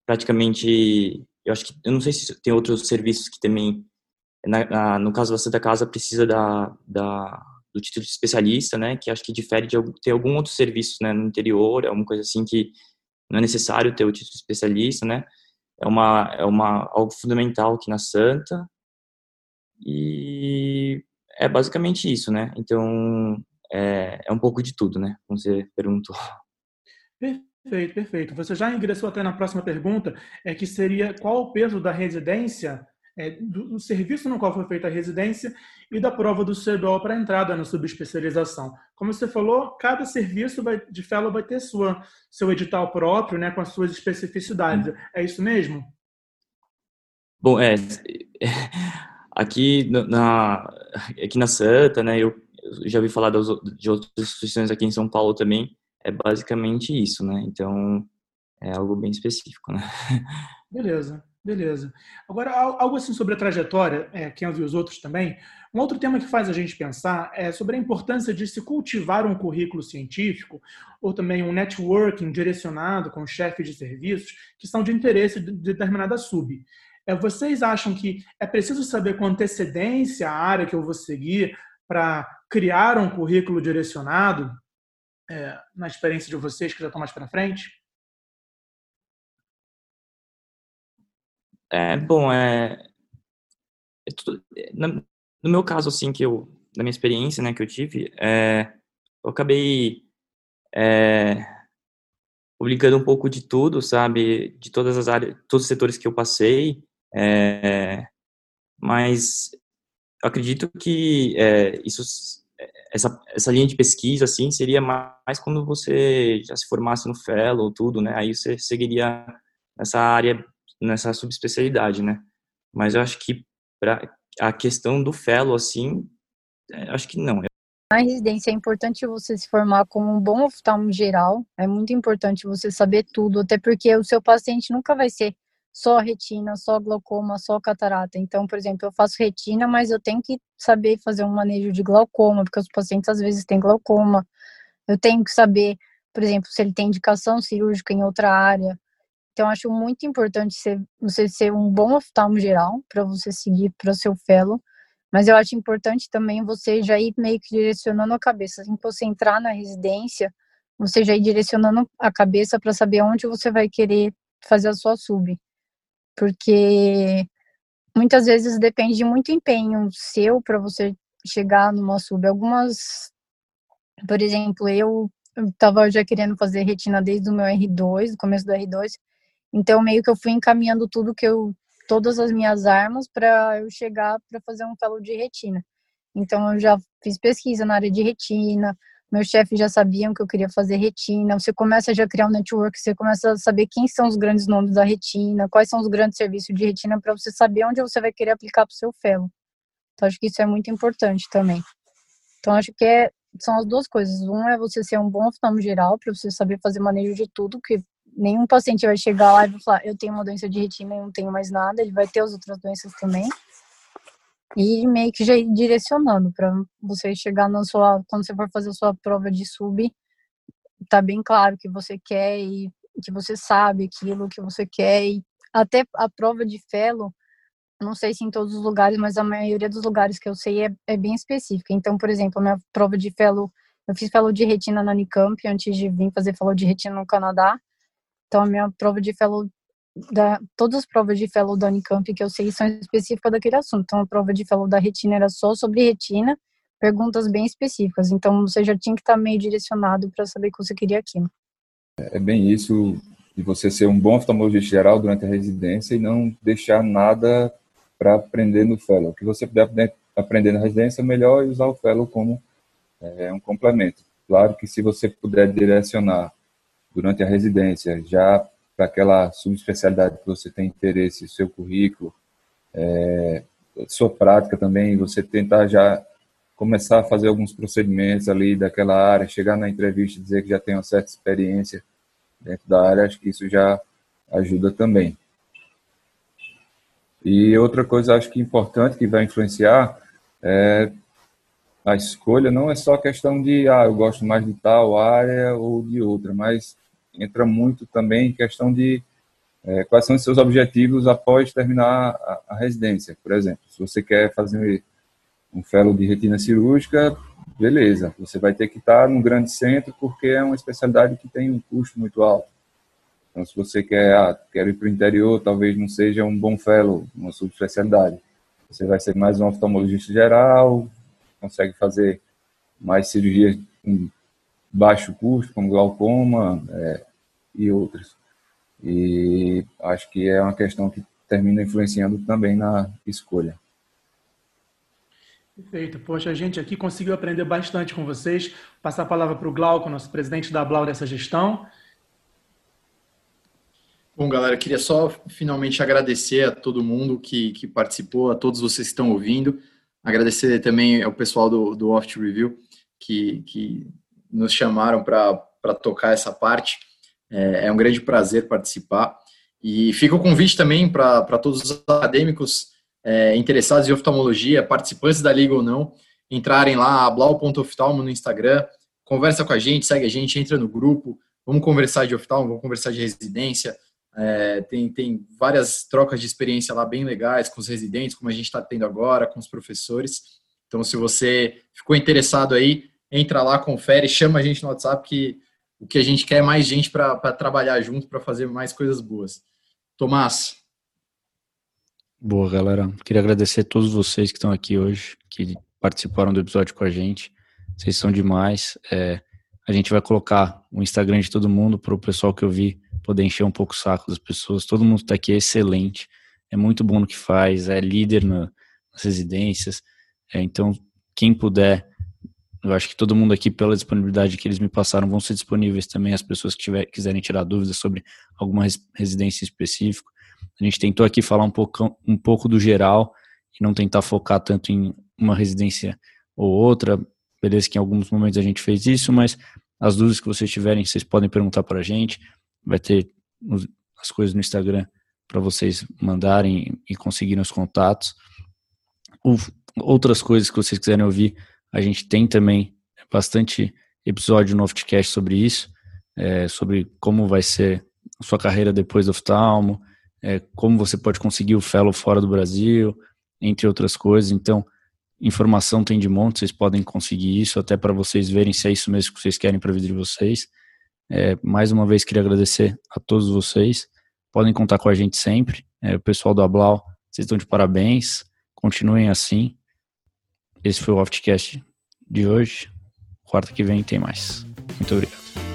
praticamente, eu acho que, eu não sei se tem outros serviços que também, no caso da Santa Casa, precisa do título de especialista, né, que acho que difere de ter algum outro serviço, né, no interior, alguma coisa assim que não é necessário ter o título de especialista, né, é algo fundamental aqui na Santa, e é basicamente isso, né, então é um pouco de tudo, né, como você perguntou. Perfeito. Você já ingressou até na próxima pergunta, que seria qual o peso da residência, do serviço no qual foi feita a residência e da prova do CEDOL para a entrada na subespecialização. Como você falou, cada serviço de fellow vai ter seu edital próprio, né, com as suas especificidades. É isso mesmo? Bom, aqui na Santa, né, eu já ouvi falar de outras instituições aqui em São Paulo também, é basicamente isso, né? Então, é algo bem específico, né? Beleza. Agora, algo assim sobre a trajetória, Kenzo e os outros também, um outro tema que faz a gente pensar é sobre a importância de se cultivar um currículo científico ou também um networking direcionado com chefes de serviços que são de interesse de determinada sub. Vocês acham que é preciso saber com antecedência a área que eu vou seguir para criar um currículo direcionado na experiência de vocês que já estão mais para frente? No meu caso, assim, da minha experiência, né, que eu tive, eu acabei publicando um pouco de tudo, sabe, de todas as áreas, todos os setores que eu passei, mas eu acredito que essa linha de pesquisa, assim, seria mais quando você já se formasse no fellow, tudo, né, aí você seguiria essa área, nessa subespecialidade, né? Mas eu acho que a questão do fellow, assim, acho que não. Na residência é importante você se formar como um bom oftalmo geral, é muito importante você saber tudo, até porque o seu paciente nunca vai ser só retina, só glaucoma, só catarata. Então, por exemplo, eu faço retina, mas eu tenho que saber fazer um manejo de glaucoma, porque os pacientes às vezes têm glaucoma. Eu tenho que saber, por exemplo, se ele tem indicação cirúrgica em outra área. Então, acho muito importante você ser um bom oftalmo geral para você seguir para o seu fellow. Mas eu acho importante também você já ir meio que direcionando a cabeça. Assim que você entrar na residência, você já ir direcionando a cabeça para saber onde você vai querer fazer a sua sub. Porque muitas vezes depende de muito empenho seu para você chegar numa sub. Algumas, por exemplo, eu estava já querendo fazer retina desde o meu R2, do começo do R2. Então, meio que eu fui encaminhando tudo que eu... todas as minhas armas para eu chegar para fazer um fellow de retina. Então, eu já fiz pesquisa na área de retina, meus chefes já sabiam que eu queria fazer retina, você começa a já criar um network, você começa a saber quem são os grandes nomes da retina, quais são os grandes serviços de retina, para você saber onde você vai querer aplicar para o seu fellow. Então, acho que isso é muito importante também. Então, acho que são as duas coisas. Um é você ser um bom oftalmo geral, para você saber fazer manejo de tudo, que nenhum paciente vai chegar lá e vai falar, eu tenho uma doença de retina e não tenho mais nada, ele vai ter as outras doenças também. E meio que já ir direcionando para você chegar na sua, quando você for fazer a sua prova de sub, tá bem claro que você quer e que você sabe aquilo que você quer. E até a prova de fellow, não sei se em todos os lugares, mas a maioria dos lugares que eu sei é bem específica. Então, por exemplo, a minha prova de fellow, eu fiz fellow de retina na Unicamp antes de vir fazer fellow de retina no Canadá. Então, a minha prova de fellow, todas as provas de fellow da Unicamp que eu sei são específicas daquele assunto. Então, a prova de fellow da retina era só sobre retina, perguntas bem específicas. Então, você já tinha que estar meio direcionado para saber o que você queria aqui. É bem isso, de você ser um bom oftalmologista geral durante a residência e não deixar nada para aprender no fellow. O que você puder aprender na residência, melhor usar o fellow como um complemento. Claro que se você puder direcionar durante a residência, já para aquela subespecialidade que você tem interesse, seu currículo, sua prática também, você tentar já começar a fazer alguns procedimentos ali daquela área, chegar na entrevista e dizer que já tem uma certa experiência dentro da área, acho que isso já ajuda também. E outra coisa, acho que importante, que vai influenciar, a escolha não é só questão de, eu gosto mais de tal área ou de outra, mas entra muito também questão de quais são os seus objetivos após terminar a residência. Por exemplo, se você quer fazer um fellow de retina cirúrgica, beleza, você vai ter que estar num grande centro porque é uma especialidade que tem um custo muito alto. Então, se você quer quero ir para o interior, talvez não seja um bom fellow, uma subespecialidade. Você vai ser mais um oftalmologista geral, consegue fazer mais cirurgias com baixo custo, como glaucoma e outras. E acho que é uma questão que termina influenciando também na escolha. Perfeito. Poxa, a gente aqui conseguiu aprender bastante com vocês. Passar a palavra para o Glauco, nosso presidente da ABLO dessa gestão. Bom, galera, eu queria só finalmente agradecer a todo mundo que participou, a todos vocês que estão ouvindo. Agradecer também ao pessoal do OftReview que nos chamaram para tocar essa parte. É um grande prazer participar. E fica o convite também para todos os acadêmicos interessados em oftalmologia, participantes da Liga ou não, entrarem lá, ablau.oftalmo no Instagram, conversa com a gente, segue a gente, entra no grupo, vamos conversar de oftalmo, vamos conversar de residência. Tem várias trocas de experiência lá bem legais com os residentes, como a gente está tendo agora, com os professores. Então, se você ficou interessado aí, entra lá, confere, chama a gente no WhatsApp, que o que a gente quer é mais gente para trabalhar junto, para fazer mais coisas boas. Tomás. Boa, galera. Queria agradecer a todos vocês que estão aqui hoje, que participaram do episódio com a gente. Vocês são demais. A gente vai colocar o Instagram de todo mundo para o pessoal que eu vi poder encher um pouco o saco das pessoas. Todo mundo que está aqui é excelente, é muito bom no que faz, é líder nas residências. Então, quem puder, eu acho que todo mundo aqui, pela disponibilidade que eles me passaram, vão ser disponíveis também as pessoas que quiserem tirar dúvidas sobre alguma residência específica. A gente tentou aqui falar um pouco do geral e não tentar focar tanto em uma residência ou outra. Beleza que em alguns momentos a gente fez isso, mas as dúvidas que vocês tiverem, vocês podem perguntar para a gente. Vai ter as coisas no Instagram para vocês mandarem e conseguirem os contatos. Outras coisas que vocês quiserem ouvir, a gente tem também bastante episódio no Oftcast sobre isso, sobre como vai ser a sua carreira depois do oftalmo, como você pode conseguir o fellow fora do Brasil, entre outras coisas. Então, informação tem de monte, vocês podem conseguir isso, até para vocês verem se é isso mesmo que vocês querem para a vida de vocês. Mais uma vez, queria agradecer a todos vocês. Podem contar com a gente sempre. O pessoal do ABLO, vocês estão de parabéns. Continuem assim. Esse foi o Oftcast de hoje. Quarta que vem tem mais. Muito obrigado.